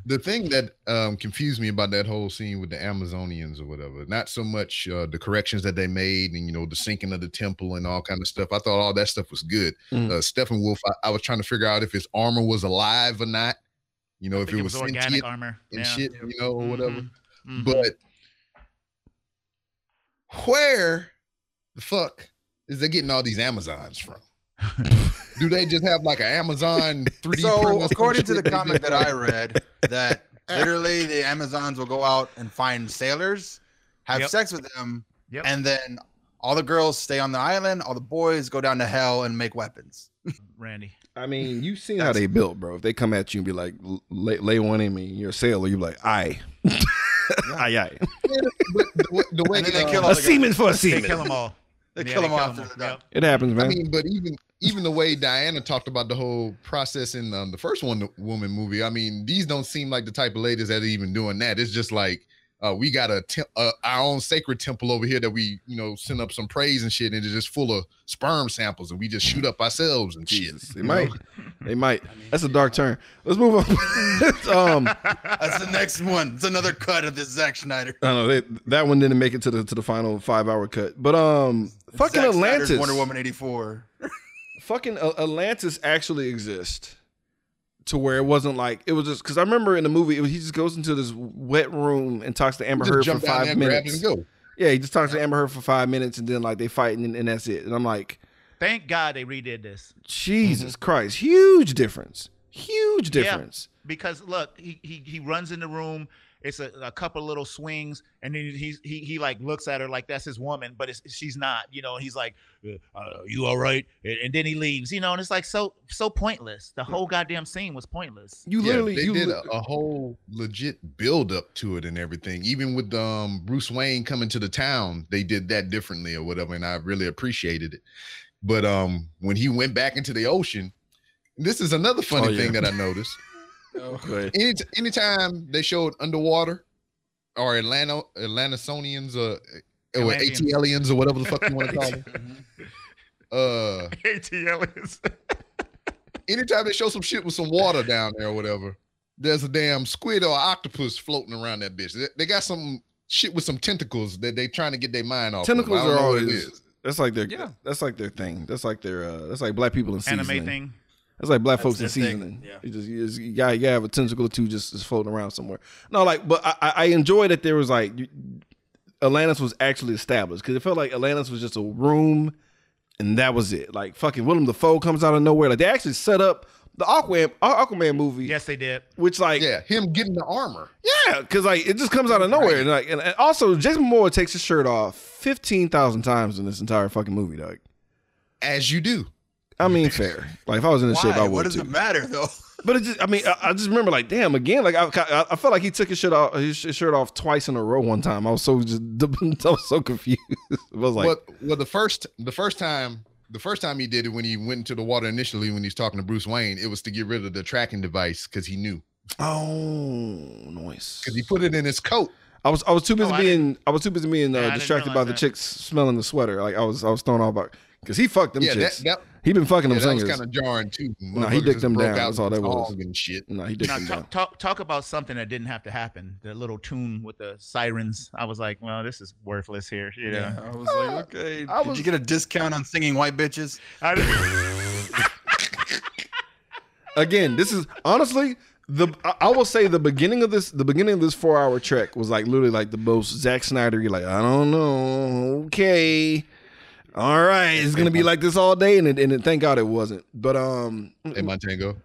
the thing that um, confused me about that whole scene with the Amazonians or whatever, not so much uh, the corrections that they made and you know the sinking of the temple and all kind of stuff. I thought all that stuff was good. Mm. Uh, Steppenwolf, I, I was trying to figure out if his armor was alive or not. You know, if it, it was, was organic armor and yeah. shit, you know, or whatever. Mm-hmm. Mm-hmm. But where the fuck is they getting all these Amazons from? Do they just have like an Amazon three D? So according to the comic that I read, that literally the Amazons will go out and find sailors, have yep. sex with them, yep. and then all the girls stay on the island, all the boys go down to hell and make weapons. Randy, I mean, you've seen That's how they built, bro. If they come at you and be like, lay, lay one in me, you're a sailor, you're like, aye. Aye, aye. The way they kill all a seaman for a seaman. They kill them all. They yeah, kill them off. Yep. It happens, man. I mean, but even even the way Diana talked about the whole process in um, the first Wonder Woman movie, I mean, these don't seem like the type of ladies that are even doing that. It's just like uh, we got a temp- uh, our own sacred temple over here that we, you know, send up some praise and shit, and it's just full of sperm samples, and we just shoot up ourselves and shit. They might. They might. I mean, that's a dark turn. Let's move on. um, That's the next one. It's another cut of this Zack Snyder. I know they, that one didn't make it to the to the final five hour cut, but um, it's fucking Zack Atlantis, Snyder's Wonder Woman eighty-four. Fucking Atlantis actually exists to where it wasn't like it was just because I remember in the movie was, he just goes into this wet room and talks to Amber Heard for five minutes. Yeah, he just talks yeah. to Amber Heard for five minutes and then like they fight and, and that's it. And I'm like, thank God they redid this. Jesus mm-hmm. Christ. Huge difference. Huge difference. Yeah, because look, he, he he runs in the room. It's a, a couple little swings, and then he he he like looks at her like that's his woman, but it's, she's not, you know. He's like, uh, "You all right?" And, and then he leaves, you know. And it's like so so pointless. The whole goddamn scene was pointless. You literally yeah, they you did li- a, a whole legit build up to it and everything. Even with um Bruce Wayne coming to the town, they did that differently or whatever, and I really appreciated it. But um when he went back into the ocean, this is another funny oh, yeah. thing that I noticed. Okay. Any anytime they showed underwater, or Atlanta, Atlantisonians, uh, or ATLians, or whatever the fuck you want to call them, uh, ATLians. Anytime they show some shit with some water down there or whatever, there's a damn squid or octopus floating around that bitch. They, they got some shit with some tentacles that they trying to get their mind off. Tentacles of. are always. That's like their. Yeah. That's like their thing. That's like their. Uh, that's like black people in seasoning. Anime thing. That's like black folks That's in seasoning. Yeah. You just, you, just, you, gotta, you gotta have a tentacle or two just, just floating around somewhere. No, like, but I, I enjoy that there was like, you, Atlantis was actually established, because it felt like Atlantis was just a room, and that was it. Like fucking Willem Dafoe comes out of nowhere. Like they actually set up the Aquaman, Aquaman movie. Yes, they did. Which like, yeah, him getting the armor. Yeah, because like it just comes out of nowhere, right. and like, and, and also Jason Momoa takes his shirt off fifteen thousand times in this entire fucking movie, dog. As you do. I mean, fair. Like if I was in this Why? shape, I would. What does too. it matter though? But it just—I mean, I, I just remember, like, damn, again, like I, I, I felt like he took his shirt off, his shirt off twice in a row. One time, I was so just, I was so confused. I was like, well, well, the first, the first time, the first time he did it when he went into the water initially when he's talking to Bruce Wayne, it was to get rid of the tracking device because he knew. Oh, nice. Because he put it in his coat. I was I was too busy oh, being I, I was too busy being uh, yeah, distracted by that. the chicks smelling the sweater. Like I was I was thrown off by because he fucked them yeah, chicks. That, that, He been fucking them yeah, singers. That was kind of jarring too. No, nah, he dicked them down. That's all that was. And shit. No, nah, he dicked now, them talk, down. Talk, talk about something that didn't have to happen. The little tune with the sirens. I was like, well, this is worthless here. You know? Yeah, I was uh, like, okay. I did was... you get a discount on singing white bitches? I Again, this is honestly the. I, I will say the beginning of this. The beginning of this four-hour trek was like literally like the most Zack Snyder. You're like, I don't know. Okay. All right, it's gonna be like this all day, and it, and it, thank God it wasn't. But um, hey Montego,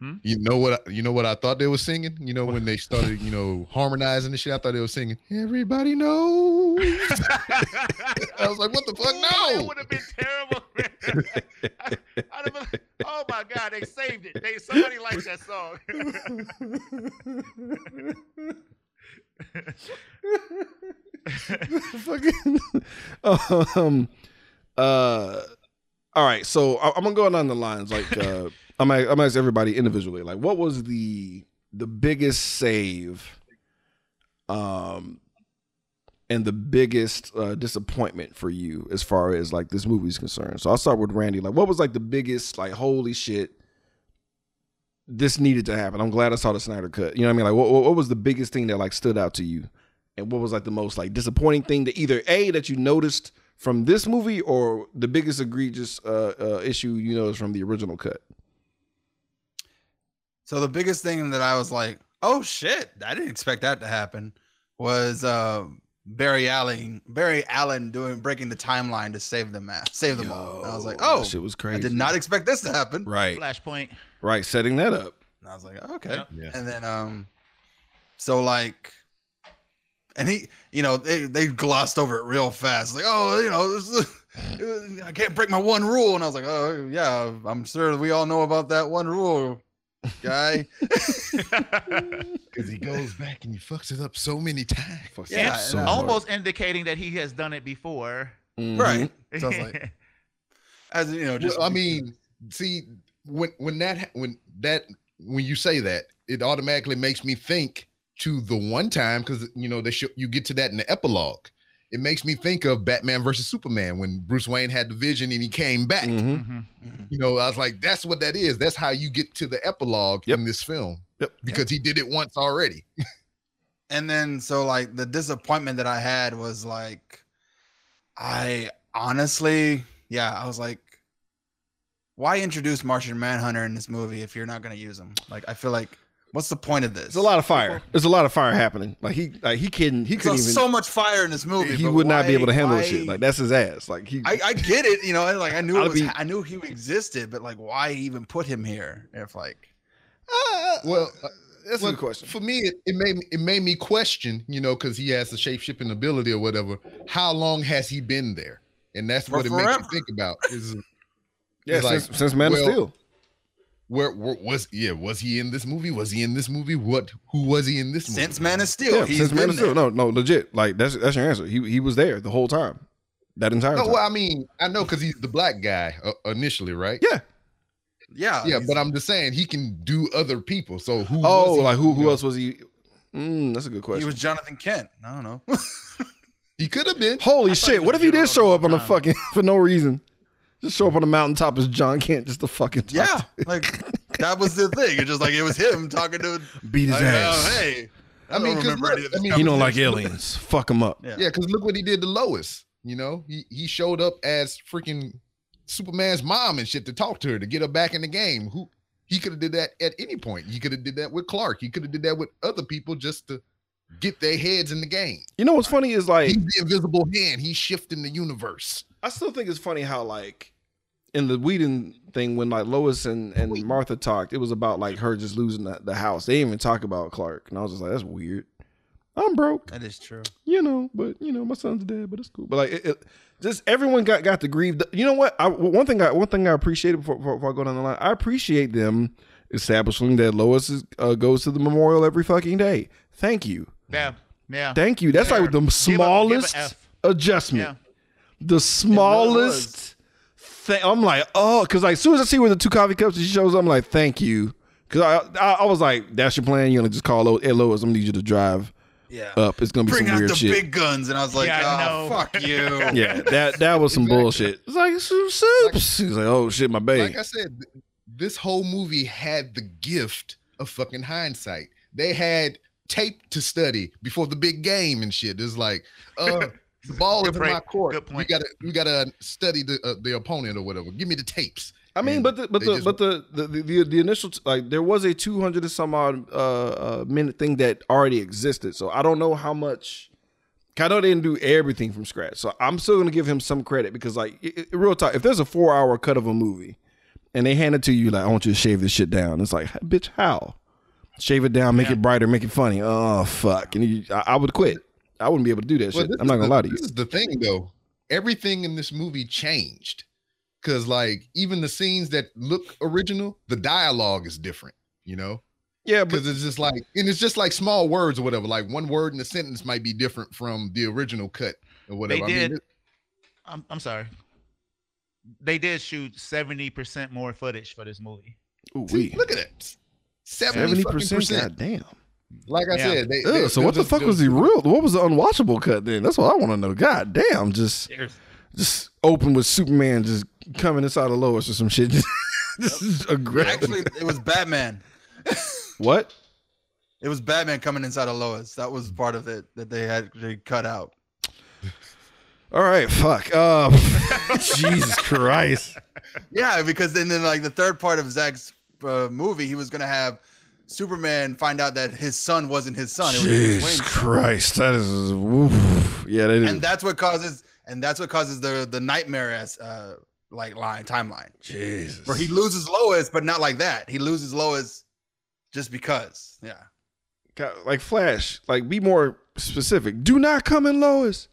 hmm? you know what? I, you know what I thought they were singing. You know when they started, you know, harmonizing and shit. I thought they were singing. Everybody knows. I was like, what the fuck? No, that would have been terrible. I, I'd have been like, oh my God, they saved it. They somebody likes that song. Fucking um uh all right, so I, I'm gonna go down the lines like uh I'm gonna, I'm gonna ask everybody individually, like what was the the biggest save um and the biggest uh disappointment for you as far as like this movie's concerned? So I'll start with Randy. Like what was like the biggest like holy shit, this needed to happen. I'm glad I saw the Snyder cut. You know what I mean? Like what what was the biggest thing that like stood out to you? And what was like the most like disappointing thing that either A, that you noticed from this movie, or the biggest egregious uh, uh, issue you noticed from the original cut? So the biggest thing that I was like, oh shit, I didn't expect that to happen was uh, Barry Allen, Barry Allen doing breaking the timeline to save them, save them Yo, all. And I was like, oh, that shit was crazy. I did not expect this to happen. Right. Flashpoint. Right, setting that up. And I was like, okay. Yeah. And then, um, so like, and he, you know, they, they glossed over it real fast. Like, oh, you know, this, I can't break my one rule. And I was like, oh yeah, I'm sure we all know about that one rule, guy. Because he goes back and he fucks it up so many times. Yeah, it's so almost hard. Indicating that he has done it before. Mm-hmm. Right. So I was like, as you know, just well, I mean, see. When when that when that when you say that, it automatically makes me think to the one time, because you know they sh- you get to that in the epilogue. It makes me think of Batman versus Superman when Bruce Wayne had the vision and he came back. Mm-hmm. Mm-hmm. You know, I was like, that's what that is. That's how you get to the epilogue yep. in this film. Yep. Because yep. he did it once already. And then so like the disappointment that I had was like, I honestly, yeah, I was like, why introduce Martian Manhunter in this movie if you're not going to use him? Like, I feel like, what's the point of this? There's a lot of fire. There's a lot of fire happening. Like he, like he couldn't, he couldn't even. So much fire in this movie. He would why, not be able to handle why, this shit. Like that's his ass. Like he. I, I get it. You know, like I knew, it was, be, I knew he existed, but like, why even put him here? If like, uh, well, That's well, a good question. For me, it, it made me, it made me question, you know, because he has the shape-shifting ability or whatever. How long has he been there? And that's what forever. It makes you think about. Is yeah, like, since, since Man well, of Steel. Where, where was yeah? Was he in this movie? Was he in this movie? What? Who was he in this movie? Since Man of Steel. Yeah, since Man of Steel. No, no, legit. Like that's that's your answer. He he was there the whole time. That entire no, time. Well, I mean, I know because he's the black guy uh, initially, right? Yeah. Yeah, yeah, but I'm just saying he can do other people. So who? Oh, was he? Like who? Who else was he? Mm, that's a good question. He was Jonathan Kent. I don't know. He could have been. Holy I shit! What if he did show up on a fucking for no reason? Just show up on the mountaintop as John Kent, just to fucking talk yeah. To like that was the thing. It's just like it was him talking to beat his like, ass. Oh, hey, I, I mean, don't remember look, any of I mean, he don't like aliens. Fuck him up. Yeah, because yeah, look what he did to Lois. You know, he he showed up as freaking Superman's mom and shit to talk to her to get her back in the game. Who he could have did that at any point. He could have did that with Clark. He could have did that with other people just to get their heads in the game. You know what's funny is like he's the invisible hand. He's shifting the universe. I still think it's funny how like in the Whedon thing when like Lois and, and Martha talked, it was about like her just losing the, the house. They didn't even talk about Clark, and I was just like, that's weird. I'm broke. That is true. You know, but you know, my son's dead, but it's cool. But like, it, it, just everyone got got to grieve. You know what? I, one thing I one thing I appreciated before, before I go down the line. I appreciate them establishing that Lois is, uh, goes to the memorial every fucking day. Thank you. Yeah, yeah. Thank you. That's yeah. like the smallest give a, give a adjustment. Yeah. The smallest really thing. I'm like, oh, because like as soon as I see where the two coffee cups and she shows up, I'm like, thank you. Because I, I I was like, that's your plan. You're gonna just call Lois. Hey, Lois, I'm gonna need you to drive. Yeah, up. It's gonna be bring some out weird the shit. Big guns, and I was like, yeah, oh, fuck you. Yeah, that that was some exactly. bullshit. It's like some soups. Like, he's like, oh shit, my baby. Like I said, this whole movie had the gift of fucking hindsight. They had tape to study before the big game and shit. It's like, uh, the ball is in my court. Good point. We gotta we gotta study the uh, the opponent or whatever. Give me the tapes. I mean, and but the but the but the, the the the initial like there was a two hundred and some odd uh, uh, minute thing that already existed. So I don't know how much. I know they didn't do everything from scratch. So I'm still gonna give him some credit because like it, it, real talk, if there's a four hour cut of a movie, and they hand it to you like I want you to shave this shit down, it's like bitch how, shave it down, make yeah. it brighter, make it funny. Oh fuck, and you, I, I would quit. I wouldn't be able to do that well, shit. I'm not gonna the, lie to you. This is the thing though. Everything in this movie changed. Cause like even the scenes that look original, the dialogue is different, you know? Yeah, because it's just like, and it's just like small words or whatever. Like one word in a sentence might be different from the original cut or whatever. They did, I mean, it, I'm I'm sorry. They did shoot seventy percent more footage for this movie. Ooh, see, look at that, seventy percent. God damn. Like I yeah. said, they, Ugh, they, so what the just, fuck was the real? What was the unwatchable cut then? That's what I want to know. God damn, just. Just open with Superman just coming inside of Lois or some shit. This is aggressive. Actually, it was Batman. What? It was Batman coming inside of Lois. That was part of it that they had they cut out. All right, fuck. Uh, Jesus Christ. Yeah, because then, then like the third part of Zack's uh, movie, he was gonna have Superman find out that his son wasn't his son. It was Jesus Christ, that is. Oof. Yeah, that is. And that's what causes. And that's what causes the the nightmare as uh like line timeline. Jesus. Where he loses Lois, but not like that. He loses Lois just because. Yeah. God, like Flash, like be more specific. Do not come in Lois.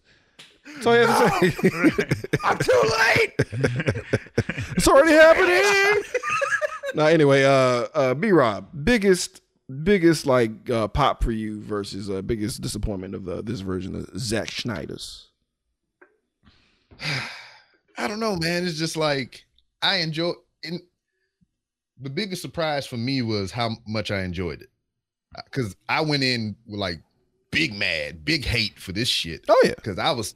That's all no. you have to say. I'm too late. It's already happening. Now, anyway, uh uh B. Rob, biggest biggest like uh pop for you versus uh biggest disappointment of the this version of Zack Snyder's. I don't know, man. It's just like I enjoy. And the biggest surprise for me was how much I enjoyed it, because I went in with like big mad, big hate for this shit. Oh yeah, because I was,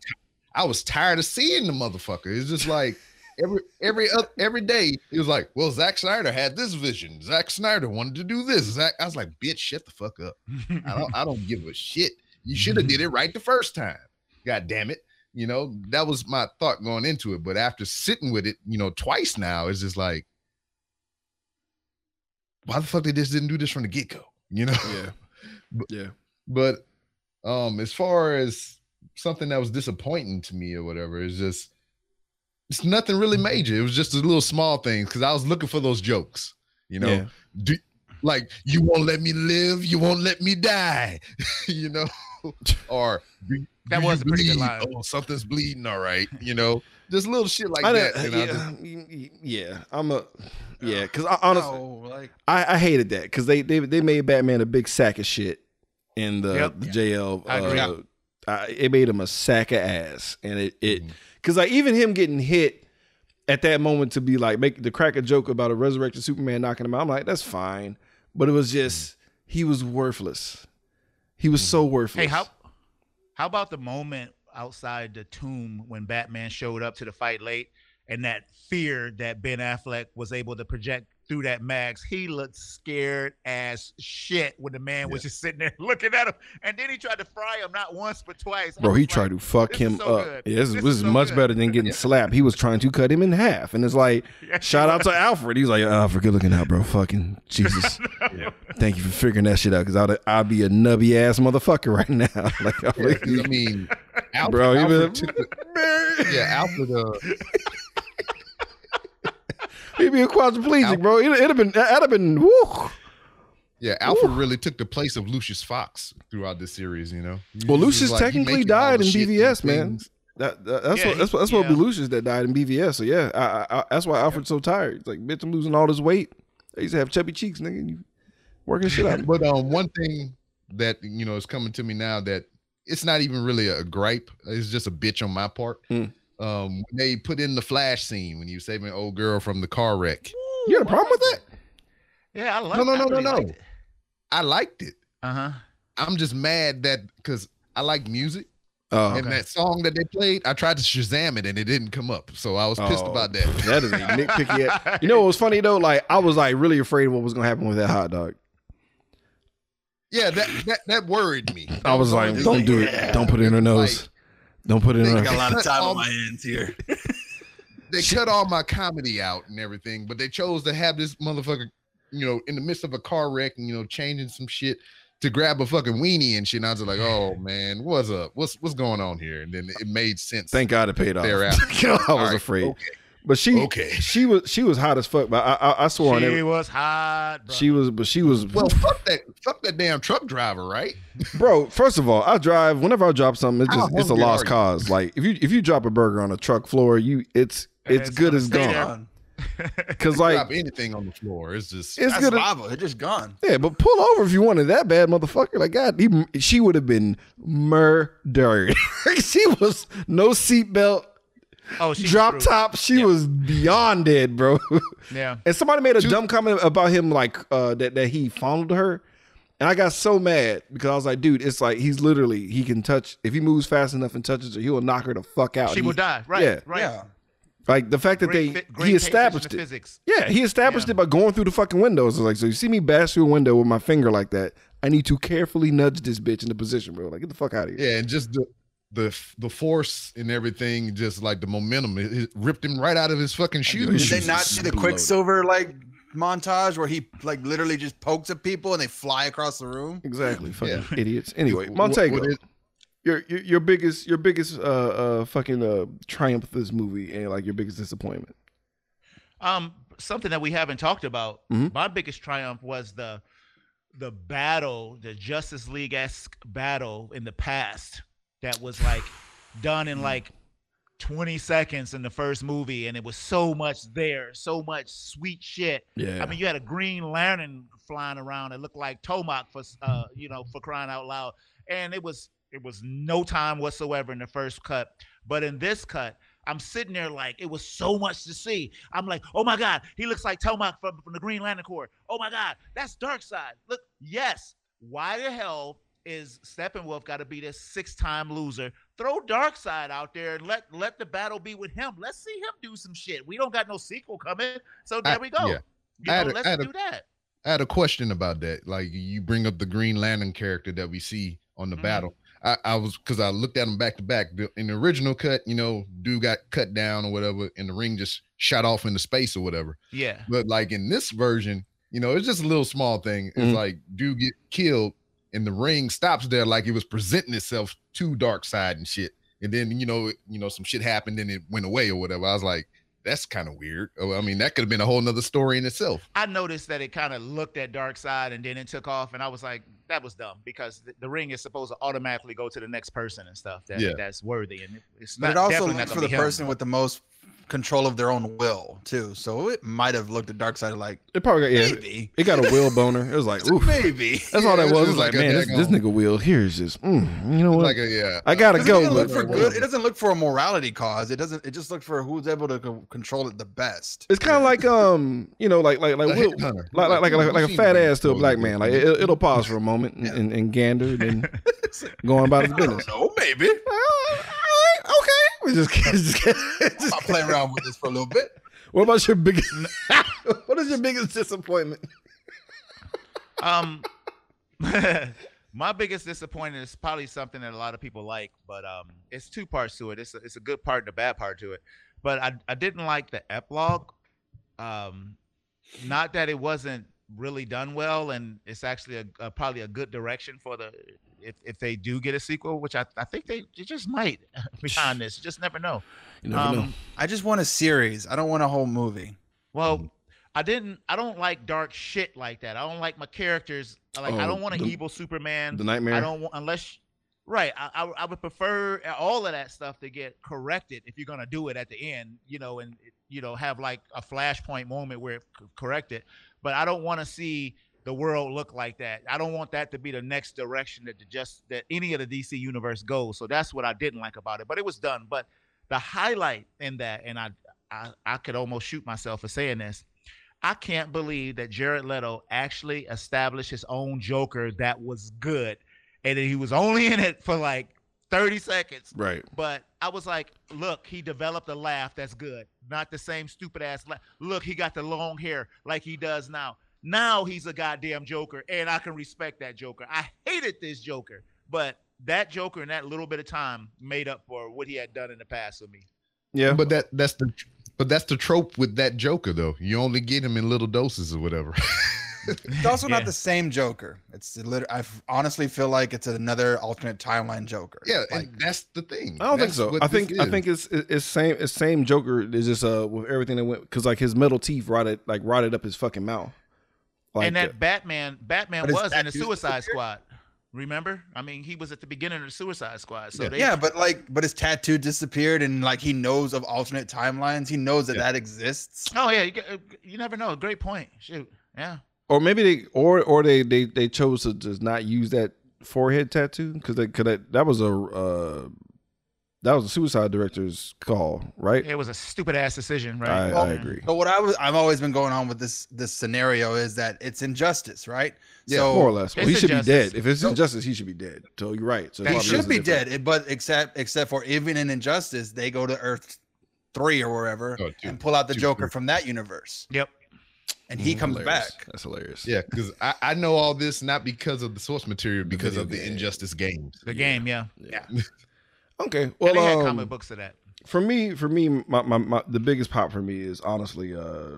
I was tired of seeing the motherfucker. It's just like every every every day it was like, well, Zack Snyder had this vision. Zack Snyder wanted to do this. Zack, I was like, bitch, shut the fuck up. I don't, I don't give a shit. You should have did it right the first time. God damn it. You know, that was my thought going into it. But after sitting with it, you know, twice now, it's just like, why the fuck they just didn't do this from the get-go? You know? Yeah. But, yeah. But um, as far as something that was disappointing to me or whatever, it's just, it's nothing really major. It was just a little small thing because I was looking for those jokes, you know? Yeah. Do, Like, you won't let me live, you won't let me die, you know? Or that was a pretty good line. Oh, something's bleeding, all right, you know? Just little shit like I that. Uh, yeah, just, yeah, I'm a, yeah, because I, honestly, no, like, I, I hated that because they, they they made Batman a big sack of shit in the, yep, the J L. I agree. Uh, I, it made him a sack of ass, and it, it because like even him getting hit at that moment to be like make the crack a joke about a resurrected Superman knocking him out. I'm like, that's fine, but it was just he was worthless. He was so worthless. Hey, how how about the moment outside the tomb when Batman showed up to the fight late, and that fear that Ben Affleck was able to project through that mask? He looked scared as shit when the man yeah. was just sitting there looking at him, and then he tried to fry him not once but twice. Bro, he like, tried to fuck him so up. Yeah, this, this is, this is so much good. better than getting yeah. slapped. He was trying to cut him in half, and it's like, yeah. shout out to Alfred. He's like, Alfred, good looking out, bro. Fucking Jesus. yeah. Thank you for figuring that shit out, because I'd I'd be a nubby ass motherfucker right now. Like, I like, yeah, mean, Alfred, bro, Alfred, he been, yeah, Alfred. Uh, He'd be a quadriplegic, Alfred, bro. It'd, it'd have been, that'd have been, woo. Yeah, Alfred woo. really took the place of Lucius Fox throughout this series, you know? Well, he Lucius like, technically died in B V S, man. That, that, that's yeah, what, he, that's what, that's yeah. what it'd be Lucius that died in B V S. So yeah, I, I, I, that's why Alfred's so tired. It's like, bitch, I'm losing all this weight. I used to have chubby cheeks, nigga. And you working shit out. But um, one thing that, you know, is coming to me now that it's not even really a gripe. It's just a bitch on my part. Mm. Um, when they put in the Flash scene when you saving an old girl from the car wreck. Ooh, you had a problem with that? Yeah, I liked it. No, no, no, no, no. I liked it. Uh-huh. I'm just mad that because I like music. Oh, and okay. that song that they played, I tried to Shazam it and it didn't come up. So I was pissed oh, about that. That is a nitpicky. You know what was funny though? Like I was like really afraid of what was gonna happen with that hot dog. Yeah, that that, that worried me. I was like, don't like, do it. Yeah. Don't put it in her nose. Like, Don't put it in. I got a lot of time on my hands here. They cut all my comedy out and everything, but they chose to have this motherfucker, you know, in the midst of a car wreck and, you know, changing some shit to grab a fucking weenie and shit. And I was like, oh man, what's up? What's what's going on here? And then it made sense. Thank God it paid off. I was afraid. Okay. But she, okay. she was, she was hot as fuck. But I, I, I swore on it. She was hot. Bro. She was, but she was. Well, fuck that, fuck that damn truck driver, right, bro? First of all, I drive. Whenever I drop something, it's just, it's a lost cause. Like if you, if you drop a burger on a truck floor, you, it's, it's, it's good as gone. Because like drop anything on the floor, it's just, it's good. Lava. It's just gone. Yeah, but pull over if you wanted that bad, motherfucker. Like God, he, she would have been murdered. She was no seatbelt. Oh, she drop top. She yeah. was beyond dead, bro. Yeah. And somebody made a she dumb comment about him, like uh, that that he fondled her, and I got so mad because I was like, dude, it's like he's literally he can touch if he moves fast enough and touches her, he will knock her the fuck out. She he, will die. Right. Yeah. Right. Yeah. Like the fact that great, they great he established it. Physics. Yeah, he established yeah. it by going through the fucking windows. It's like, so you see me bash through a window with my finger like that, I need to carefully nudge this bitch into position, bro. Like get the fuck out of here. Yeah, and just. Do The the force and everything, just like the momentum, it, it ripped him right out of his fucking shoes. Did they not see the Quicksilver like montage where he like literally just pokes at people and they fly across the room? Exactly, fucking yeah. idiots. Anyway, Montego, what, what is, your, your your biggest your biggest uh, uh fucking uh triumph of this movie and like your biggest disappointment. Um, something that we haven't talked about. Mm-hmm. My biggest triumph was the the battle, the Justice League-esque battle in the past. That was like done in like twenty seconds in the first movie, and it was so much there, so much sweet shit. Yeah. I mean, you had a Green Lantern flying around that looked like Tomac for uh, you know, for crying out loud, and it was it was no time whatsoever in the first cut, but in this cut, I'm sitting there like it was so much to see. I'm like, oh my God, he looks like Tomac from, from the Green Lantern Corps. Oh my God, that's Darkseid. Look, yes, why the hell? Is Steppenwolf got to be this six-time loser? Throw Darkseid out there and let let the battle be with him. Let's see him do some shit. We don't got no sequel coming, so there I, we go. Yeah. You know, a, let's do a, that. I had a question about that. Like you bring up the Green Lantern character that we see on the mm-hmm. battle. I, I was because I looked at him back to back in the original cut. You know, dude got cut down or whatever, and the ring just shot off into space or whatever. Yeah. But like in this version, you know, it's just a little small thing. It's mm-hmm. like dude get killed. And the ring stops there, like it was presenting itself to Darkseid and shit. And then you know, you know, some shit happened and it went away or whatever. I was like, that's kind of weird. I mean, that could have been a whole nother story in itself. I noticed that it kind of looked at Darkseid and then it took off, and I was like, that was dumb, because the, the ring is supposed to automatically go to the next person and stuff that, yeah. that's worthy. And it's not, but it also looks for the him, person though. with the most control of their own will too. So it might have looked at Darkseid like, it probably got, yeah, maybe. It got a will boner. It was like, oof. Maybe. That's all that was. It was, it was like, like man, this, this nigga will here is just, mm, you know what? Like a, yeah. I gotta go. It, look for good. It doesn't look for a morality cause. It doesn't. It just looks for who's able to co control it the best. It's kind of like um, you know, like like like will, like, like like like like a fat ass to a black man. Like it, it'll pause for a moment and, and, and gander, then going about his business. Oh, maybe. Okay, we just, just, just I'll play around with this for a little bit. What about your biggest? What is your biggest disappointment? Um, my biggest disappointment is probably something that a lot of people like, but um, it's two parts to it. It's a, it's a good part and a bad part to it. But I I didn't like the epilogue. Um, not that it wasn't really done well, and it's actually a, a probably a good direction for the. If, if they do get a sequel, which I, I think they, they just might behind this. You just never know. You never um, know. I just want a series. I don't want a whole movie. Well, I didn't. I don't like dark shit like that. I don't like my characters. Like oh, I don't want an the, evil Superman. The Nightmare. I don't want, unless. Right. I, I I would prefer all of that stuff to get corrected if you're gonna do it at the end. You know, and you know, have like a Flashpoint moment where it corrected. But I don't want to see the world look like that. I don't want that to be the next direction that the just that any of the D C universe goes. So that's what I didn't like about it. But it was done. But the highlight in that, and I I, I could almost shoot myself for saying this, I can't believe that Jared Leto actually established his own Joker that was good, and that he was only in it for like thirty seconds. Right. But I was like, look, he developed a laugh that's good, not the same stupid ass laugh. Look, he got the long hair like he does now. Now he's a goddamn Joker, and I can respect that Joker. I hated this Joker, but that Joker in that little bit of time made up for what he had done in the past with me. Yeah, but that that's the but that's the trope with that Joker though. You only get him in little doses or whatever. It's also yeah. not the same Joker. It's I honestly feel like it's another alternate timeline Joker. Yeah, like, and that's the thing. I don't that's think so. I think is. I think it's it's same it's same Joker. It's just uh with everything that went, because like his metal teeth rotted like rotted up his fucking mouth. Like and that it. Batman, Batman was in the Suicide Squad. Remember? I mean, he was at the beginning of the Suicide Squad. So yeah. They, yeah, but like, but his tattoo disappeared, and like he knows of alternate timelines. He knows that yeah. that exists. Oh yeah, you, you never know. Great point. Shoot, yeah. Or maybe they, or or they they they chose to just not use that forehead tattoo because they could that, that was a. Uh, That was a suicide director's call, right? It was a stupid ass decision, right? I, well, I agree. But what I was, I've always been going on with this this scenario is that it's injustice, right? Yeah, so, more or less. Well, he should injustice. be dead. If it's injustice, he should be dead. So you're right. So he should be dead. But except except for even in Injustice, they go to Earth three or wherever oh, two, and pull out the two, Joker three. from that universe. Yep. And he comes hilarious. back. That's hilarious. Yeah, because I, I know all this not because of the source material, because the of the game. Injustice games. The yeah. game, yeah. Yeah. yeah. Okay, well, they had um, comic books of that. For me, for me, my, my, my the biggest pop for me is honestly, uh,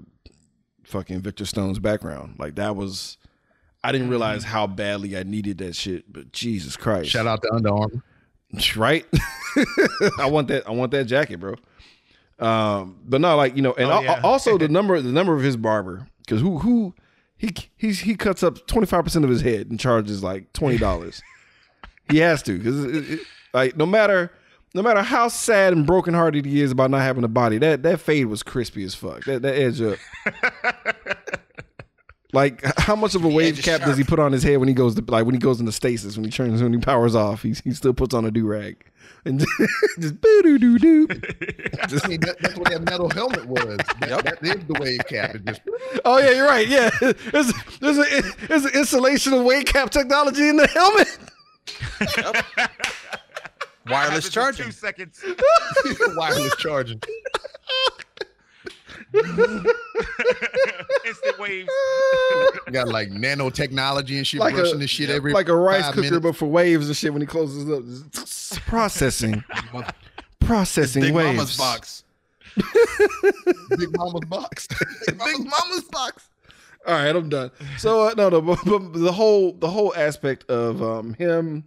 fucking Victor Stone's background. Like that was, I didn't realize how badly I needed that shit. But Jesus Christ! Shout out to Under Armour, right? I want that. I want that jacket, bro. Um, but no, like you know, and oh, yeah. also the number, the number of his barber, because who, who, he, he's he cuts up twenty five percent of his head and charges like twenty dollars. He has to, because. It, it, Like no matter, no matter how sad and brokenhearted he is about not having a body, that that fade was crispy as fuck. That that edge up. Like how much of a wave cap does he put on his head when he goes to, like when he goes into stasis, when he turns, when he powers off, he he still puts on a do rag and just boo doo doo doo. Just, I mean, that, that's what that metal helmet was. That, that is the wave cap. It just... Oh yeah, you're right. Yeah, there's there's a, there's an installation of wave cap technology in the helmet. Yep. Wireless charging. Two seconds. Wireless charging. Instant waves. You got like nanotechnology and shit, like brushing a, this shit yeah, every like a rice cooker, minutes. but for waves and shit. When he closes up, processing, processing Big waves. Mama's box. Big Mama's box. Big Mama's box. All right, I'm done. So uh, no, no, but, but the whole the whole aspect of um, him.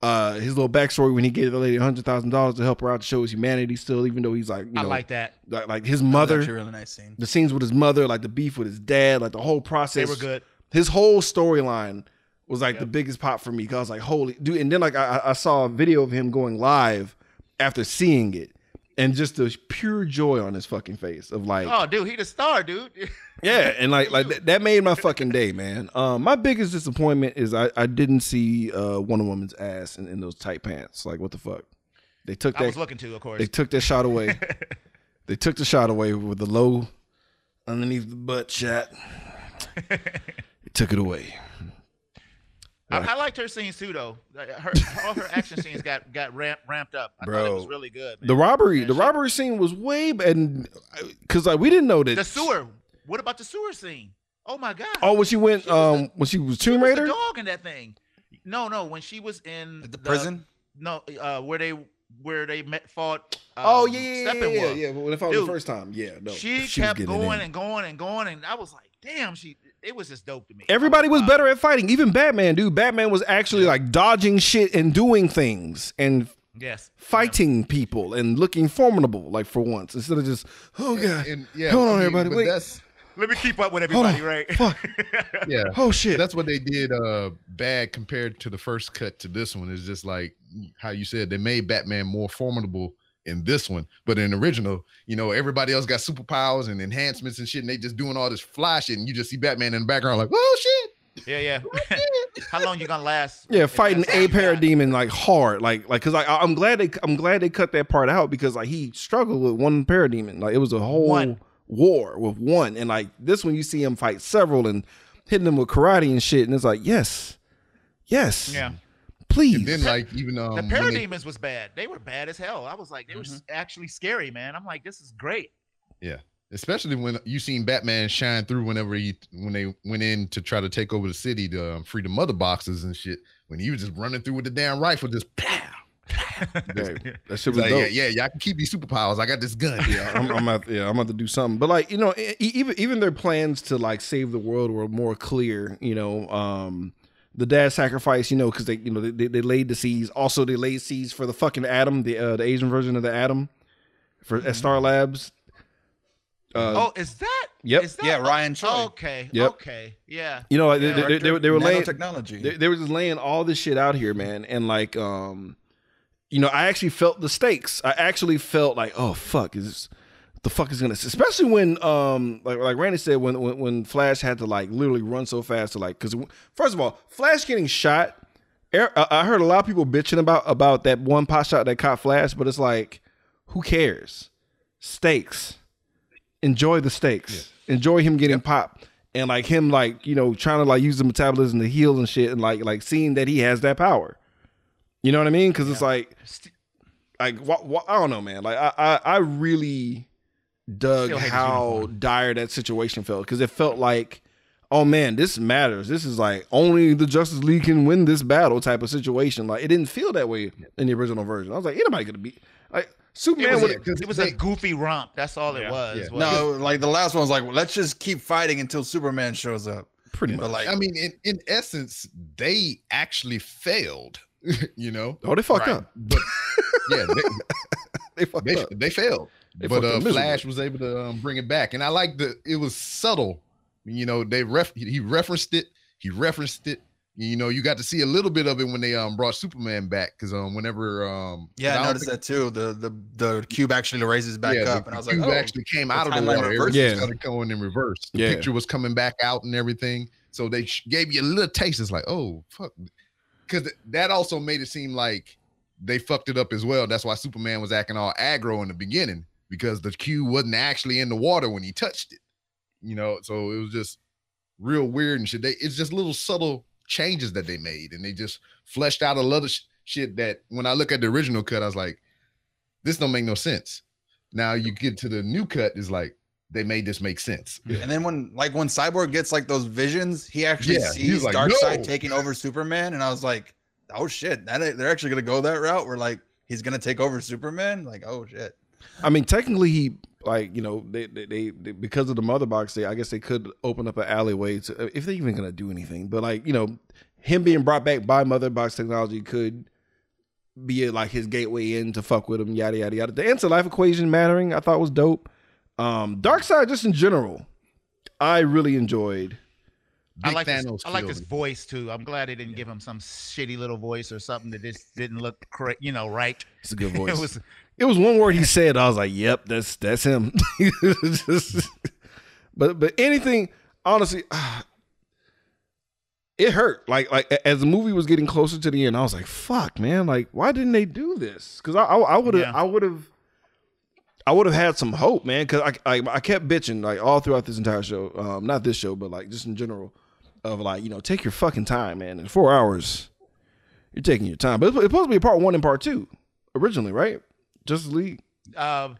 Uh, his little backstory when he gave the lady a hundred thousand dollars to help her out to show his humanity still, even though he's like, you know, I like that. Like, like his mother, that was actually a really nice scene. The scenes with his mother, like the beef with his dad, like the whole process. They were good. His whole storyline was like yep. the biggest pop for me because I was like, holy dude. And then like I, I saw a video of him going live after seeing it, and just the pure joy on his fucking face of like, oh dude, he the star, dude. Yeah, and like like that, that made my fucking day, man. Um, my biggest disappointment is I, I didn't see uh, Wonder Woman's ass in, in those tight pants. Like, what the fuck? They took that. I was looking to, of course. They took that shot away. They took the shot away with the low underneath the butt shot. They took it away. I, I liked her scenes too, though. Her, all her action scenes got got ramp, ramped up. I Bro, thought it was really good. Man. The robbery, the robbery scene was way, and because like we didn't know that the sewer. What about the sewer scene? Oh my god! Oh, when she went, she um, a, when she was Tomb Raider. She was the dog in that thing. No, no, when she was in the, the prison. No, uh, where they where they met fought. Um, oh yeah, yeah, Steppenwolf. yeah, yeah. When it fought the first time, yeah. No, she, she kept going and going and going, and I was like, damn, she. It was just dope to me. Everybody was better at fighting, even Batman, dude. Batman was actually yeah. like dodging shit and doing things and. Yes, fighting yeah. people and looking formidable, like for once, instead of just oh god, and, and, yeah, hold on, I mean, everybody, wait. That's, let me keep up with everybody, right? Fuck. Yeah. Oh shit. That's what they did uh bad compared to the first cut to this one. It's just like how you said they made Batman more formidable in this one. But in the original, you know, everybody else got superpowers and enhancements and shit, and they just doing all this fly shit, and you just see Batman in the background like, oh shit. Yeah, yeah. How long you gonna last? Yeah, fighting a parademon like hard, like like because I I'm glad they I'm glad they cut that part out because like he struggled with one parademon, like it was a whole one. war with one, and like this one you see him fight several and hitting them with karate and shit, and it's like yes, yes, yeah, please. And then like even um, the parademons they, was bad. They were bad as hell. I was like they mm-hmm. were actually scary, man. I'm like this is great. Yeah. Especially when you seen Batman shine through whenever he when they went in to try to take over the city to um, free the mother boxes and shit. When he was just running through with the damn rifle, just pow. pow. That, that shit was like, dope. Yeah, yeah, yeah. I can keep these superpowers. I got this gun. Yeah, I'm, I'm out, yeah, I'm about to do something. But like you know, even even their plans to like save the world were more clear. You know, um, the dad sacrifice. You know, because they you know they, they laid the seeds. Also, they laid seeds for the fucking Atom, the uh, the Asian version of the Atom, for mm-hmm. at Star Labs. Uh, oh, is that? Yep. Is that, yeah, Ryan Choi. Oh, okay. Yep. Okay. Yeah. You know, yeah, they, they, they, they were laying technology. They, they were just laying all this shit out here, man. And like, um, you know, I actually felt the stakes. I actually felt like, oh fuck, is this, the fuck is gonna? Especially when, um, like like Randy said, when when when Flash had to like literally run so fast to like, because first of all, Flash getting shot. I heard a lot of people bitching about about that one pot shot that caught Flash, but it's like, who cares? Stakes. Enjoy the stakes. Yeah. Enjoy him getting yep. popped and like him, like you know, trying to like use the metabolism to heal and shit, and like like seeing that he has that power. You know what I mean? Because yeah. it's like, like wh wh I don't know, man. Like I I, I really dug how dire that situation felt because it felt like, oh man, this matters. This is like only the Justice League can win this battle type of situation. Like it didn't feel that way in the original version. I was like, ain't nobody gonna beat like. Superman, it was, it, it, it was they, a goofy romp. That's all it yeah, was. Yeah. No, like the last one was like, well, let's just keep fighting until Superman shows up. Pretty much. But like, I mean, in, in essence, they actually failed. You know? Oh, they fucked right. up. But yeah, they, they fucked they, up. They failed. They but uh, Flash was able to um, bring it back, and I like the. It was subtle. You know, they ref. He referenced it. He referenced it. You know, you got to see a little bit of it when they um brought Superman back, because um whenever um yeah, I noticed that too. The the the cube actually raises back yeah, up, the and I was like, oh, actually came out of the water. Everything's yeah. gonna go in reverse. The yeah. picture was coming back out and everything, so they gave you a little taste. It's like, oh fuck, because th that also made it seem like they fucked it up as well. That's why Superman was acting all aggro in the beginning, because the cube wasn't actually in the water when he touched it. You know, so it was just real weird and shit. They, it's just little subtle changes that they made, and they just fleshed out a lot of sh shit that when I look at the original cut, I was like, this don't make no sense. Now you get to the new cut, is like they made this make sense. Yeah. And then when like when Cyborg gets like those visions, he actually yeah, sees like, Darkseid no. taking over Superman, and I was like, oh shit, that they're actually gonna go that route where like he's gonna take over Superman. Like, oh shit. I mean, technically he like you know they they, they they because of the mother box, they I guess they could open up an alleyway to if they're even gonna do anything. But like you know, him being brought back by mother box technology could be it like his gateway in to fuck with him, yada, yada, yada. The anti-life equation mattering, I thought was dope. Um, Darkseid, just in general, I really enjoyed. Big I like Thanos his, I like his voice too. I'm glad they didn't yeah. give him some shitty little voice or something that just didn't look correct, you know, right. It's a good voice. it was it was one word he said, I was like, yep, that's that's him. just, but but anything, honestly, uh, it hurt. Like like as the movie was getting closer to the end, I was like, fuck, man, like why didn't they do this? Because I I would have I would have yeah. I would have had some hope, man. Because I, I I kept bitching like all throughout this entire show, um, not this show, but like just in general. Of like, you know, take your fucking time, man. In four hours, you're taking your time. But it's supposed to be part one and part two originally, right? Justice League. Um,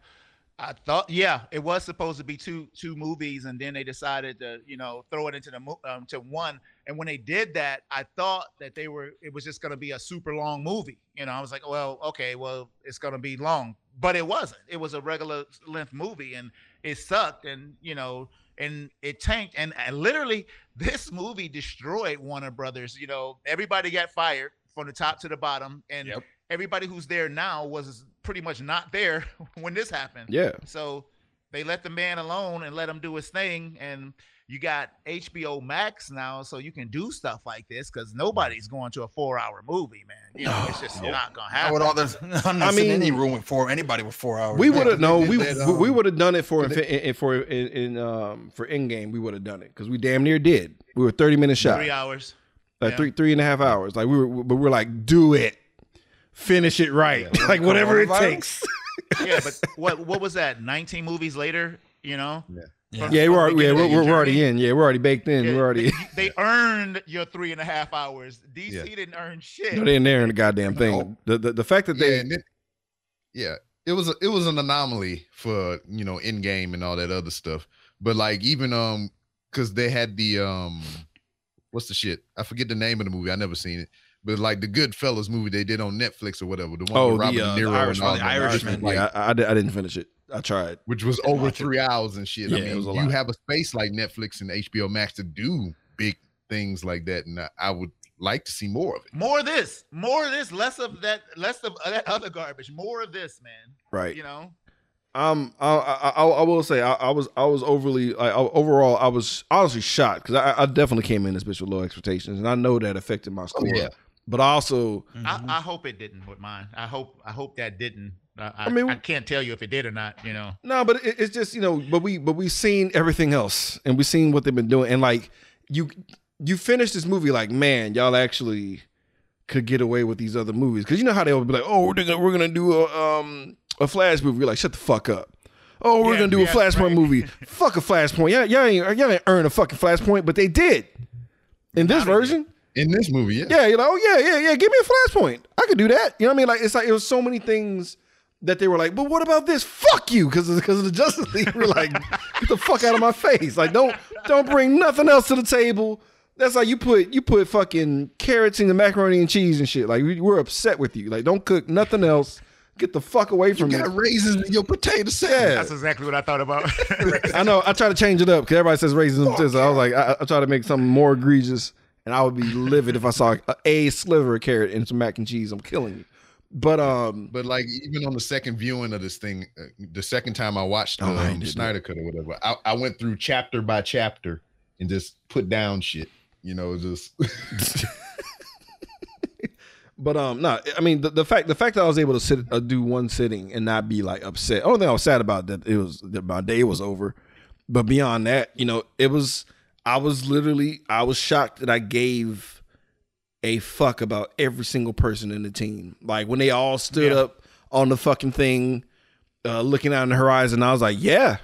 I thought, yeah, it was supposed to be two two movies, and then they decided to, you know, throw it into the um, to one. And when they did that, I thought that they were it was just going to be a super long movie. You know, I was like, well, okay, well, it's going to be long, but it wasn't. It was a regular length movie, and it sucked, and you know. And it tanked, and I literally this movie destroyed Warner Brothers. You know, everybody got fired from the top to the bottom, and yep. everybody who's there now was pretty much not there when this happened. Yeah. So they let the man alone and let him do his thing, and you got H B O Max now, so you can do stuff like this because nobody's going to a four-hour movie, man. You know, it's just oh, not gonna happen. I would all this, I'm not I mean, in any room with four anybody with four hours. We would have no, we that, um, we would have done it for in, for in, in um for Endgame. We would have done it because we damn near did. We were thirty minutes shy, three hours, like yeah. three three and a half hours. Like we were, but we we're like, do it, finish it right, yeah, like whatever it takes. yeah, but what what was that? nineteen movies later, you know. Yeah. Yeah, yeah, we're, yeah we're, we're already in. Yeah, we're already baked in. Yeah, we're already. They, they earned your three and a half hours. D C yeah. didn't earn shit. No, they didn't earn the goddamn thing. No. The, the the fact that they, yeah, it, yeah, it was a, it was an anomaly for you know Endgame and all that other stuff. But like even um, because they had the um, what's the shit? I forget the name of the movie. I never seen it. But like the Goodfellas movie they did on Netflix or whatever. The one oh, with Robert the, uh, De Niro the Irishman, and all the Irishman. Like, yeah, I, I didn't finish it. I tried. Which was over three it. hours and shit. Yeah, I mean, it was a lot. You have a space like Netflix and H B O Max to do big things like that. And I, I would like to see more of it. More of this. More of this. Less of that. Less of that other garbage. More of this, man. Right. You know? Um, I I, I will say I, I was I was overly I, I, overall I was honestly shocked because I, I definitely came in this bitch with low expectations and I know that affected my score. Oh, yeah. But also, mm-hmm. I, I hope it didn't with mine. I hope I hope that didn't. I, I mean, I can't tell you if it did or not. You know. No, but it, it's just you know. But we but we've seen everything else, and we've seen what they've been doing. And like you, you finish this movie like, man, y'all actually could get away with these other movies because you know how they would be like, oh, we're gonna we're gonna do a um a Flash movie. You're like, shut the fuck up. Oh, we're yeah, gonna do yeah, a Flashpoint right. movie. Fuck a Flashpoint. Yeah, y'all, y'all ain't y'all ain't earn a fucking Flashpoint, but they did in this version. Know. In this movie, yeah. Yeah, you're like, oh, yeah, yeah, yeah, give me a Flashpoint. I could do that. You know what I mean? Like, it's like, it was so many things that they were like, but what about this? Fuck you, because of the Justice League. We're like, get the fuck out of my face. Like, don't don't bring nothing else to the table. That's like you put you put fucking carrots in the macaroni and cheese and shit. Like, we, we're upset with you. Like, don't cook nothing else. Get the fuck away from me. You got raisins in your potato salad. That's exactly what I thought about. I know. I try to change it up, because everybody says raisins in potato. I was like, I, I try to make something more egregious. And I would be livid if I saw a, a sliver of carrot and some mac and cheese. I'm killing you. But um, but like even on the second viewing of this thing, uh, the second time I watched the oh, um, Snyder Cut or whatever, I, I went through chapter by chapter and just put down shit. You know, just. But um, no, I mean the, the fact the fact that I was able to sit uh, do one sitting and not be like upset. Only thing I was sad about that it was that my day was over. But beyond that, you know, it was. I was literally, I was shocked that I gave a fuck about every single person in the team. Like when they all stood yeah. up on the fucking thing, uh, looking out in the horizon, I was like, yeah,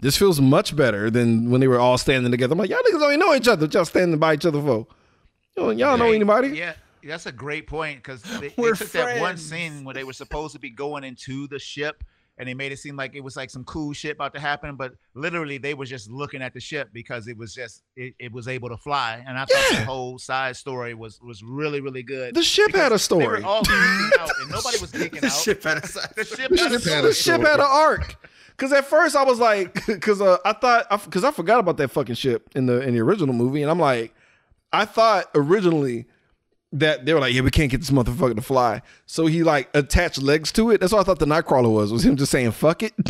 this feels much better than when they were all standing together. I'm like, y'all niggas don't know each other. Y'all standing by each other for, y'all don't know anybody. Yeah. That's a great point. Cause they, they took friends. That one scene where they were supposed to be going into the ship. And they made it seem like it was like some cool shit about to happen, but literally they were just looking at the ship because it was just it, it was able to fly. And I yeah. thought the whole side story was was really really good. The ship had a story. They were all geeking out and nobody was geeking the out. Ship had a side. The ship had a story. The ship had an arc. Because at first I was like, because uh, I thought because I, I forgot about that fucking ship in the in the original movie, and I'm like, I thought originally that they were like, yeah, we can't get this motherfucker to fly. So he like attached legs to it. That's what I thought the Nightcrawler was, was him just saying, fuck it. Put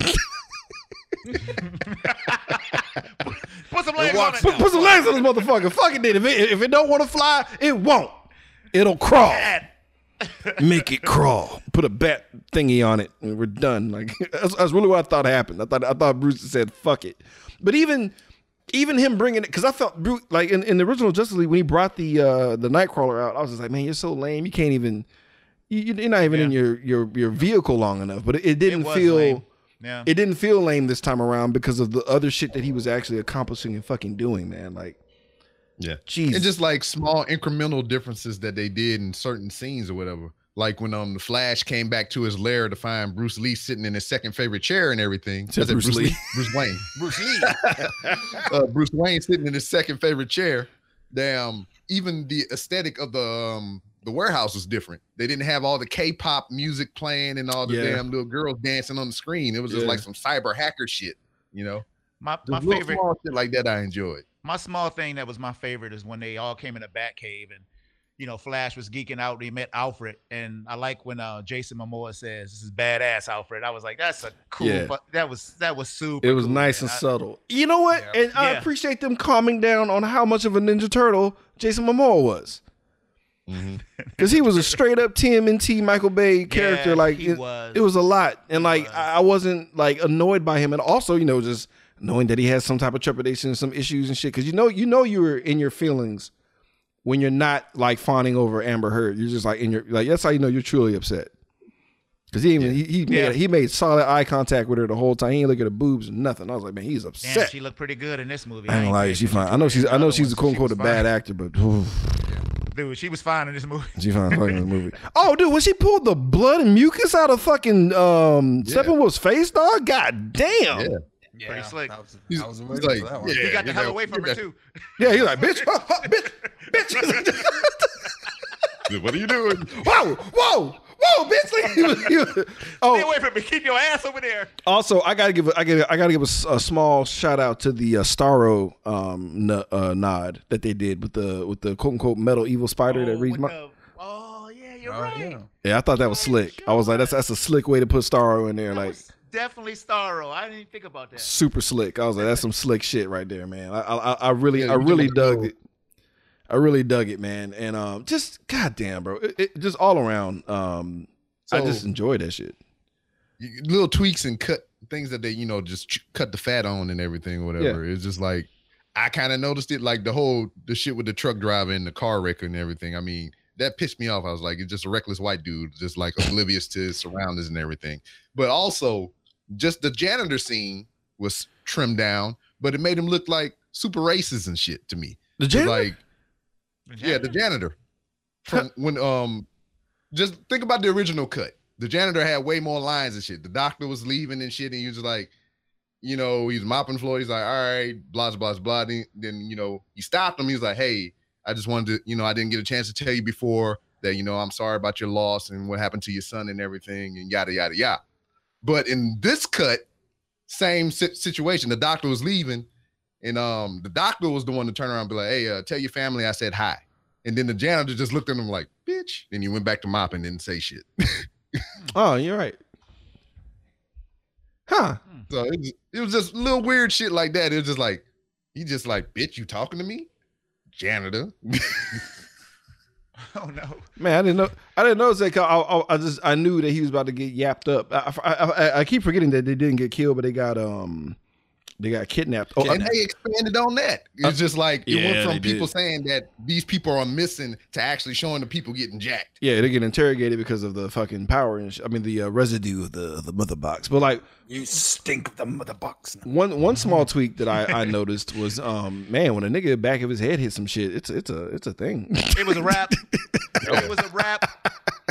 some legs on it. Put, put some legs on this motherfucker. Fuck it, then. If it, if it don't want to fly, it won't. It'll crawl. Make it crawl. Put a bat thingy on it, and we're done. Like that's, that's really what I thought happened. I thought I thought Bruce said fuck it. But even even him bringing it, because I felt Bruce, like in, in the original Justice League when he brought the uh, the Nightcrawler out, I was just like, man, you're so lame. You can't even. You, you're not even yeah. in your your your vehicle long enough. But it, it didn't it feel. Lame. Yeah. It didn't feel lame this time around because of the other shit that he was actually accomplishing and fucking doing, man. Like, yeah, jeez. And just like small incremental differences that they did in certain scenes or whatever. Like when um the Flash came back to his lair to find Bruce Lee sitting in his second favorite chair and everything. Bruce, Bruce Lee, Lee? Bruce Wayne, Bruce Lee, uh, Bruce Wayne sitting in his second favorite chair. Damn, even the aesthetic of the um. The warehouse was different. They didn't have all the K-pop music playing and all the yeah. damn little girls dancing on the screen. It was just yeah. like some cyber hacker shit, you know. My my just favorite small shit like that I enjoyed. My small thing that was my favorite is when they all came in a Batcave and you know Flash was geeking out. He met Alfred, and I like when uh, Jason Momoa says, "This is badass, Alfred." I was like, "That's a cool." Yeah. But that was that was super. It was cool, nice man. and I, subtle. You know what? Yeah. And yeah. I appreciate them calming down on how much of a Ninja Turtle Jason Momoa was. Because he was a straight up T M N T Michael Bay character. Yeah, like it was. it was a lot, and he like was. I wasn't like annoyed by him, and also you know just knowing that he has some type of trepidation and some issues and shit. Because you know you know you're in your feelings when you're not like fawning over Amber Heard. You're just like in your like that's how you know you're truly upset. Because he even yeah. he he made, yeah. he made solid eye contact with her the whole time. He ain't look at her boobs or nothing. I was like, man, he's upset. Damn, she looked pretty good in this movie. I ain't lying, she fine. I know she's I know she's a quote unquote a bad actor, but. Oof. Dude, she was fine in this movie. She fine in this movie. Oh, dude, when she pulled the blood and mucus out of fucking um, yeah. Steppenwolf's face, dog, god damn. Yeah. Yeah, pretty slick. I was, I was like, that yeah, he got the hell like, away from her, too. Yeah, he's like, bitch, oh, oh, bitch, bitch. Dude, what are you doing? Whoa, whoa, whoa, bitch. Like, he was, he was, oh. Stay away from me. Keep your ass over there. Also, I got to give, a, I gotta, I gotta give a, a small shout out to the uh, Staro um, n uh, nod that they did with the with the quote-unquote metal evil spider oh, that reads my... The, oh, yeah, you're oh, right. Yeah. yeah, I thought that was slick. Sure. I was like, that's that's a slick way to put Staro in there. That like. Definitely Staro. I didn't even think about that. Super slick. I was like, that's some slick shit right there, man. I I, I really yeah, I really dug it. I really dug it, man. And um, just goddamn, bro, it, it, just all around. Um, so, I just enjoyed that shit. Little tweaks and cut things that they, you know, just cut the fat on and everything, or whatever. Yeah. It's just like I kind of noticed it, like the whole the shit with the truck driver and the car wrecker and everything. I mean. That pissed me off. I was like, it's just a reckless white dude, just like oblivious to his surroundings and everything. But also, just the janitor scene was trimmed down, but it made him look like super racist and shit to me. The janitor? Like, the janitor? Yeah, the janitor. From when um, just think about the original cut. The janitor had way more lines and shit. The doctor was leaving and shit, and he was just like, you know, he's mopping floor. He's like, all right, blah, blah, blah. Then, then you know, he stopped him. He was like, hey. I just wanted to, you know, I didn't get a chance to tell you before that, you know, I'm sorry about your loss and what happened to your son and everything and yada, yada, yada. But in this cut, same situation. The doctor was leaving and um, the doctor was the one to turn around and be like, hey, uh, tell your family I said hi. And then the janitor just looked at him like, bitch. Then he went back to mopping and didn't say shit. Oh, you're right. Huh. So it was, it was just little weird shit like that. It was just like, he just like, bitch, you talking to me? Janitor. Oh no, man! I didn't know. I didn't know that. I, I, I just I knew that he was about to get yapped up. I, I, I, I keep forgetting that they didn't get killed, but they got um, they got kidnapped. Oh, and I, they expanded on that. It's uh, just like it yeah, went from people did. saying that these people are missing to actually showing the people getting jacked. Yeah, they get interrogated because of the fucking power and sh I mean the uh, residue of the the mother box. But like you stink of the mother box. One one small tweak that I, I noticed was um man when a nigga back of his head hit some shit, it's it's a it's a thing. It was a wrap. It was a wrap.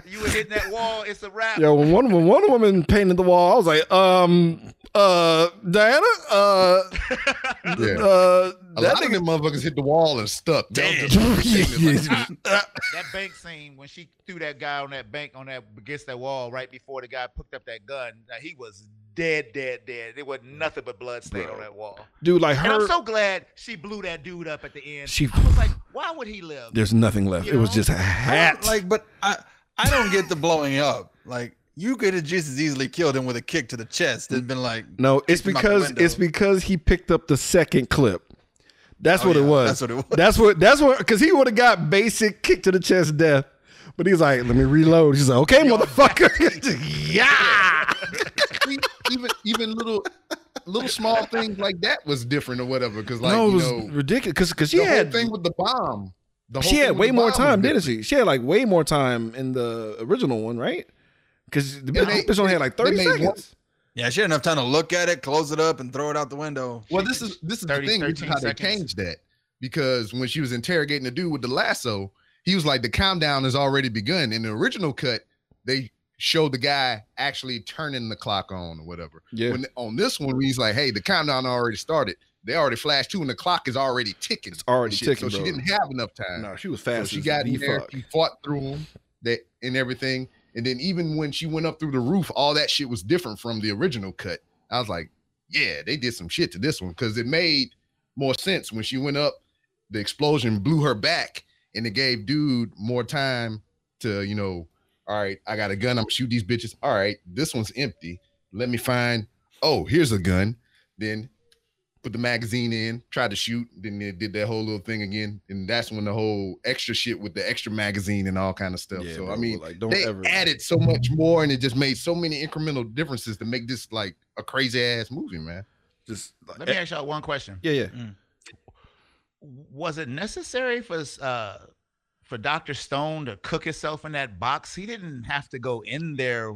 You were hitting that wall. It's a wrap. Yo, when one when one woman painted the wall, I was like um. Uh, Diana, uh, yeah. uh, that a lot nigga, of them motherfuckers hit the wall and stuck. Damn. That bank scene when she threw that guy on that bank on that against that wall right before the guy picked up that gun, he was dead, dead, dead. There was nothing but blood stain on that wall. Dude, like her. And I'm so glad she blew that dude up at the end. She I was like, why would he live? There's nothing left. You it know? was just a hat. Like, but I, I don't get the blowing up. Like, you could have just as easily killed him with a kick to the chest. It's been like, no, it's because it's because he picked up the second clip. That's oh, what yeah, it was. That's what it was. That's what. That's what. Because he would have got basic kick to the chest death. But he's like, let me reload. She's like, okay, motherfucker. Yeah. even even little little small things like that was different or whatever. Because like no, it was you know, ridiculous. Because because she the had whole thing with the bomb. The whole she had way more time, didn't she? She had like way more time in the original one, right? Because the bitch only had like thirty seconds. One, yeah, she had enough time to look at it, close it up, and throw it out the window. Well, this is this is thirty, the thing. Which is how they changed that, because when she was interrogating the dude with the lasso, he was like, the countdown has already begun. In the original cut, they showed the guy actually turning the clock on or whatever. Yeah. When, on this one, he's like, hey, the countdown already started. They already flashed two, and the clock is already ticking. It's already ticking, so bro. She didn't have enough time. No, she was fast. So she got in there. Fuck. She fought through him that, and everything. And then even when she went up through the roof, all that shit was different from the original cut. I was like, yeah, they did some shit to this one, because it made more sense. When she went up, the explosion blew her back. And it gave dude more time to, you know, all right, I got a gun. I'm going to shoot these bitches. All right, this one's empty. Let me find, oh, here's a gun. Then put the magazine in, tried to shoot. Then they did that whole little thing again. And that's when the whole extra shit with the extra magazine and all kind of stuff. Yeah, so, no, I mean, like, don't they ever... added so much more, and it just made so many incremental differences to make this like a crazy-ass movie, man. Just like, Let me ask y'all one question. Yeah, yeah. Mm. Was it necessary for uh, for Doctor Stone to cook himself in that box? He didn't have to go in there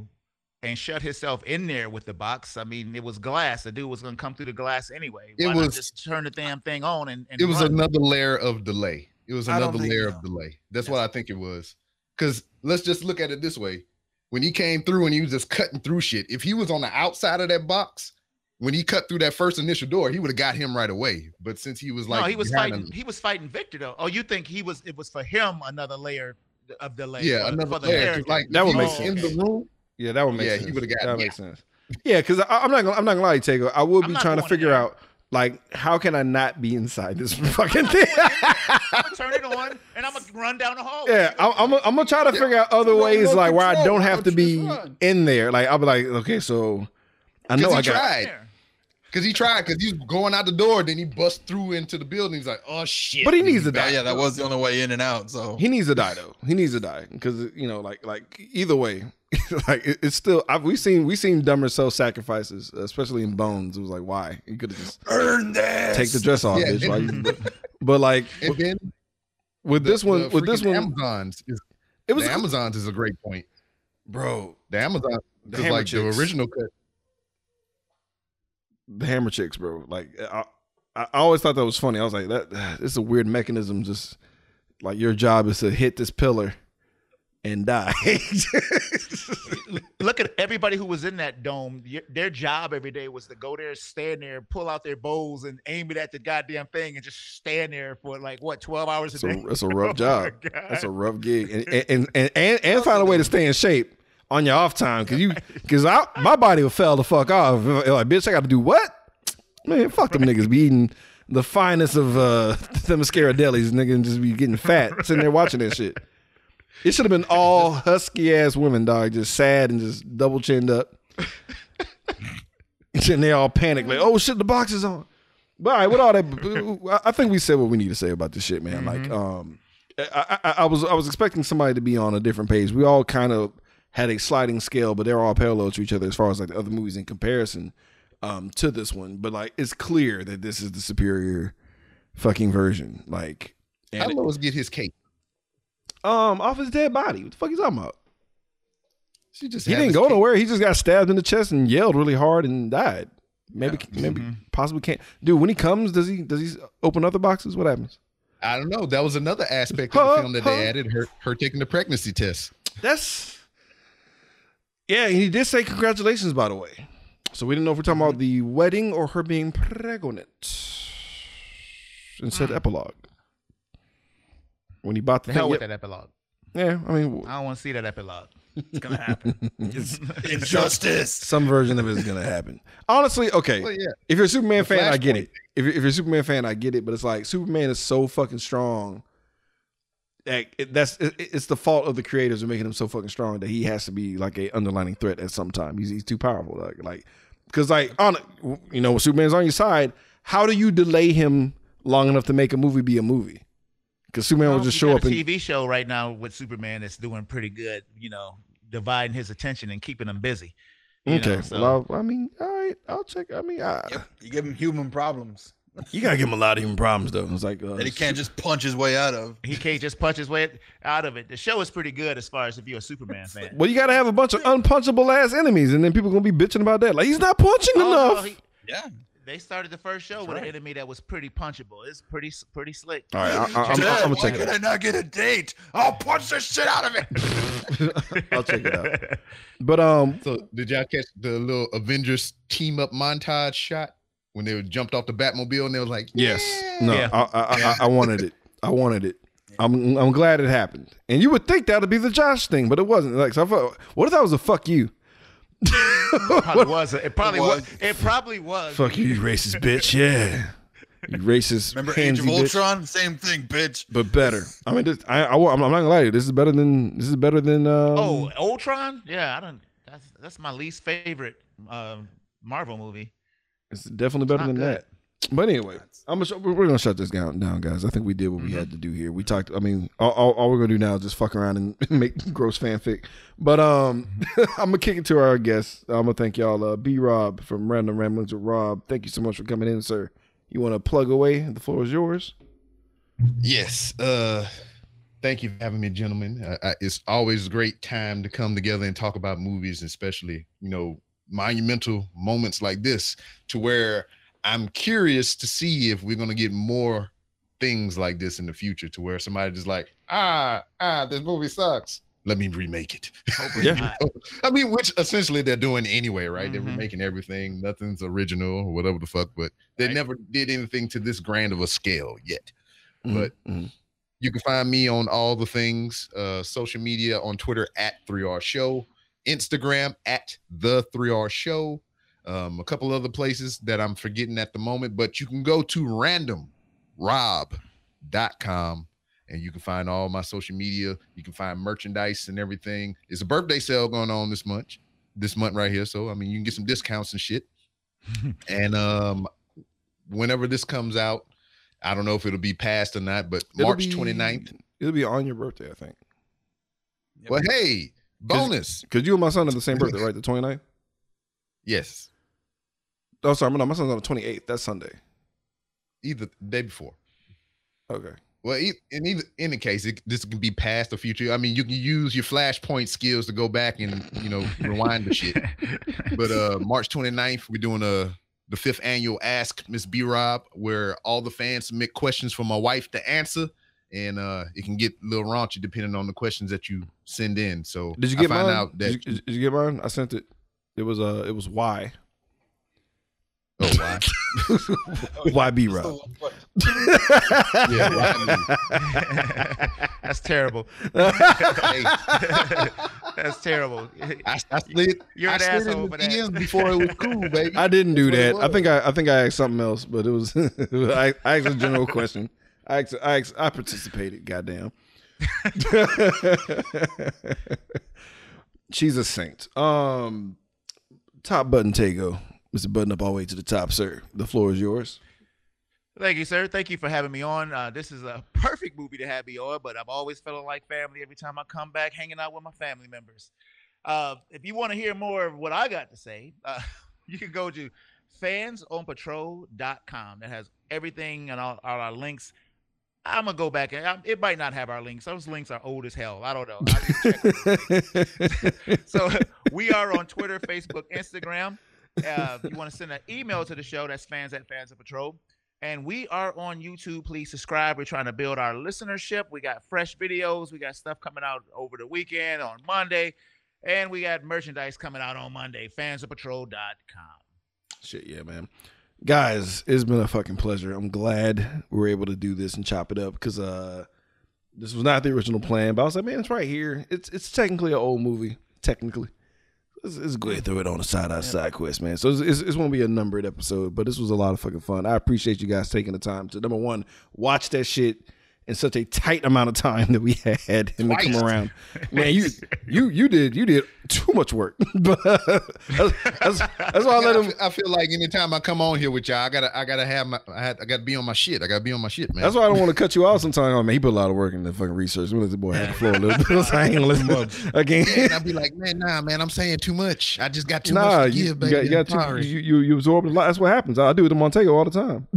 and shut himself in there with the box. I mean, it was glass. The dude was going to come through the glass anyway. Why it was not just turn the damn thing on and, and it was run? Another layer of delay. It was another layer so. of delay. That's yes. what I think it was. Because let's just look at it this way. When he came through and he was just cutting through shit, if he was on the outside of that box, when he cut through that first initial door, he would have got him right away. But since he was like, no, he was fighting. Him. He was fighting Victor though. Oh, you think he was? It was for him another layer of delay. Yeah, another layer. Like that would make sense. In the room. Yeah, that would make. Yeah, sense. he would have got. That yeah. makes sense. Yeah, because I'm not. Gonna, I'm not gonna lie to you, Tego. I would be trying to figure out like how can I not be inside this fucking thing. I'm gonna turn it on and I'm gonna run down the hallway. Yeah, I'm. I'm gonna, I'm gonna try to figure out other ways like where I don't have to be in there. Like I'll be like, okay, so I know I got. Cause he tried, cause he was going out the door, then he bust through into the building. He's like, "Oh shit!" But he needs to die. Yeah, that was the only way in and out. So he needs to die, though. He needs to die, cause you know, like, like either way, like it, it's still. I've, we've seen we've seen dumber self sacrifices, especially in Bones. It was like, why you could have just earned that, take the dress off, yeah, bitch. And, like, but like, and then with the, this one, with this one, Amazons is, it was the Amazons is a great point, bro. The Amazons, the like chicks. The original cut. The hammer chicks, bro. Like I, I always thought that was funny. I was like, that it's a weird mechanism. Just like your job is to hit this pillar and die. Look at everybody who was in that dome. Their job every day was to go there, stand there, pull out their bows, and aim it at the goddamn thing, and just stand there for like what twelve hours a so, day. That's a rough job. Oh, that's a rough gig, and and and, and, and, and find a way to stay in shape on your off time, cause you, cause I, my body will fell the fuck off. Like, bitch, I got to do what? Man, fuck them right. niggas. Be eating the finest of uh, the mascara delis, nigga, and just be getting fat sitting there watching that shit. It should have been all husky ass women, dog, just sad and just double chinned up, and they all panic like, oh shit, the box is on. But all right, with all that, I think we said what we need to say about this shit, man. Mm-hmm. Like, um, I, I, I was, I was expecting somebody to be on a different page. We all kind of had a sliding scale, but they're all parallel to each other as far as like the other movies in comparison um, to this one. But like, it's clear that this is the superior fucking version. Like, how did Lois get his cake? Um, off his dead body. What the fuck are you talking about? She just he didn't go cake. nowhere. He just got stabbed in the chest and yelled really hard and died. Maybe, yeah. maybe, mm-hmm. possibly can't. Dude, when he comes, does he does he open other boxes? What happens? I don't know. That was another aspect of huh, the film that huh. they added. Her her taking the pregnancy test. That's. Yeah, he did say congratulations, by the way. So we didn't know if we're talking about the wedding or her being pregnant. And said mm. epilogue. When he bought the, the hell thing, with yep. that epilogue. Yeah, I mean, I don't want to see that epilogue. It's gonna happen. It's Injustice. Some version of it is gonna happen. Honestly, okay. Well, yeah. If you're a Superman the fan, Flashpoint. I get it. If you're, if you're a Superman fan, I get it. But it's like Superman is so fucking strong. Like, it, that's it, it's the fault of the creators for making him so fucking strong that he has to be like a underlining threat at some time. He's he's too powerful. Like like because like on you know when Superman's on your side, how do you delay him long enough to make a movie be a movie? Because Superman well, will just show up. A T V and, show right now with Superman that's doing pretty good, you know, dividing his attention and keeping him busy. Okay, know, so. well, I mean, all right, I'll check. I mean, I, yep. you give him human problems. You gotta give him a lot of human problems though. It's like uh, that he can't just punch his way out of. He can't just punch his way out of it. The show is pretty good as far as if you're a Superman fan. Well, you gotta have a bunch of unpunchable ass enemies, and then people gonna be bitching about that. Like he's not punching oh, enough. No, he, yeah. They started the first show That's with right. an enemy that was pretty punchable. It's pretty pretty slick. All right, I, I, I'm, Dad, I'm, I'm gonna check it out. Why did I not get a date? I'll punch the shit out of it. I'll check it out. But um, so did y'all catch the little Avengers team up montage shot when they jumped off the Batmobile and they were like, yeah. "Yes, no, yeah. I, I, I, I wanted it. I wanted it. I'm I'm glad it happened." And you would think that would be the Josh thing, but it wasn't. Like, so I felt, what if that was a fuck you? It probably was. It probably it was. was. It probably was. Fuck you, you racist bitch. Yeah, you racist. Remember Age of Ultron? Bitch. Same thing, bitch. But better. I mean, this, I, I, I'm not gonna lie to you. This is better than. This is better than. Um, oh, Ultron? Yeah, I don't. That's that's my least favorite uh, Marvel movie. It's definitely better it's than good. that. But anyway, I'm gonna, we're gonna shut this down, guys. I think we did what we mm-hmm. had to do here. We talked. I mean, all, all, all we're gonna do now is just fuck around and make gross fanfic. But um, I'm gonna kick it to our guests. I'm gonna thank y'all, uh, B. Rob from Random Ramblings with Rob. Thank you so much for coming in, sir. You want to plug away? The floor is yours. Yes. Uh, thank you for having me, gentlemen. I, I, it's always a great time to come together and talk about movies, especially you know monumental moments like this, to where. I'm curious to see if we're going to get more things like this in the future to where somebody just like, ah, ah, this movie sucks. Let me remake it. Yeah. I mean, which essentially they're doing anyway, right? Mm-hmm. They're remaking everything. Nothing's original or whatever the fuck, but they right. never did anything to this grand of a scale yet. Mm-hmm. But mm-hmm. you can find me on all the things, uh, social media on Twitter at three R Show, Instagram at the three R Show. Um, a couple other places that I'm forgetting at the moment, but you can go to random rob dot com and you can find all my social media. You can find merchandise and everything. It's a birthday sale going on this month, this month right here. So, I mean, you can get some discounts and shit. And um, whenever this comes out, I don't know if it'll be passed or not, but it'll March be, twenty-ninth. It'll be on your birthday, I think. Well, yep. Hey, bonus. Because you and my son have the same birthday, right? The twenty-ninth? Yes. Oh, sorry. No, my son's on the twenty-eighth. That's Sunday. Either day before. Okay. Well, in either any case, it, this can be past or future. I mean, you can use your Flashpoint skills to go back and, you know, rewind the shit. But uh, March twenty-ninth, we're doing a, the fifth annual Ask Miss B-Rob, where all the fans submit questions for my wife to answer. And uh, it can get a little raunchy depending on the questions that you send in. So did you get I find mine? Out that did you, did you get mine? I sent it. It was uh it was why. Oh why? Why B Rob? Yeah, why me? That's terrible. Hey. That's terrible. I, I slid, You're I an asshole for that. Before it was cool, baby. I didn't do That's that. I think I I think I asked something else, but it was I, I asked a general question. I asked, I asked, I participated, goddamn. She's a saint. Um Top Button Tego. Mister Button Up all the way to the top, sir. The floor is yours. Thank you, sir. Thank you for having me on. Uh, this is a perfect movie to have me on, but I've always felt like family every time I come back hanging out with my family members. Uh, if you want to hear more of what I got to say, uh, you can go to fans on patrol dot com. That has everything and all, all our links. I'm going to go back. And it might not have our links. Those links are old as hell. I don't know. I so we are on Twitter, Facebook, Instagram. Uh, if you want to send an email to the show, that's fans at Fans of Patrol. And we are on YouTube. Please subscribe. We're trying to build our listenership. We got fresh videos. We got stuff coming out over the weekend on Monday. And we got merchandise coming out on Monday. fans of patrol dot com. Shit, yeah, man. Guys, it's been a fucking pleasure. I'm glad we were able to do this and chop it up because uh, this was not the original plan. But I was like, man, it's right here. It's it's technically an old movie. technically. It's, it's going through it on a side eye side quest, man. So it's, it's, it's going to be a numbered episode, but this was a lot of fucking fun. I appreciate you guys taking the time to, number one, watch that shit in such a tight amount of time that we had and come around. Man, you you you did you did too much work. But that's, that's, that's why I let him. I feel like anytime I come on here with y'all, I gotta I gotta have my I, had, I gotta be on my shit. I gotta be on my shit, man. That's why I don't want to cut you off sometimes. Oh, man, he put a lot of work in the fucking research. Let the boy have the floor a little bit. I ain't gonna listen much again. And I'd be like, man, nah, man, I'm saying too much. I just got too nah, much to you, give, baby. You, got, you, got too, you, you, you absorbed a lot. That's what happens. I, I do it to Montego all the time.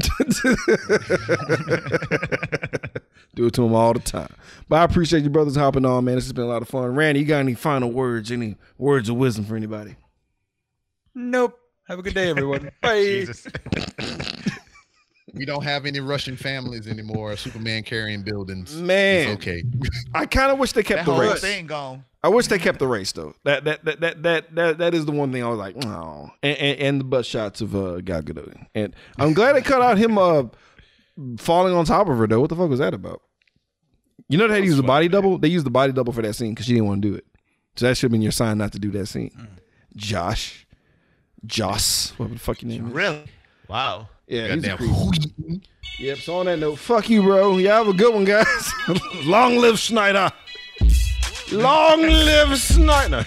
Do it to him all the time. But I appreciate you brothers hopping on, man. This has been a lot of fun. Randy, you got any final words, any words of wisdom for anybody? Nope. Have a good day, everyone. Bye. We don't have any Russian families anymore. Superman carrying buildings. Man. It's okay. I kind of wish they kept that the race. Thing gone. I wish they kept the race, though. That that that that that that, that is the one thing I was like, oh. And, and, and the butt shots of uh, Gal Gadot. And I'm glad they cut out him uh, falling on top of her, though. What the fuck was that about? You know they use the body double? They used the body double for that scene because she didn't want to do it. So that should have been your sign not to do that scene. Mm. Josh. Joss. What the fuck your name is? Really? Wow. Yeah. Yep, so on that note, fuck you, bro. Y'all have a good one, guys. Long live Snyder. Long live Snyder.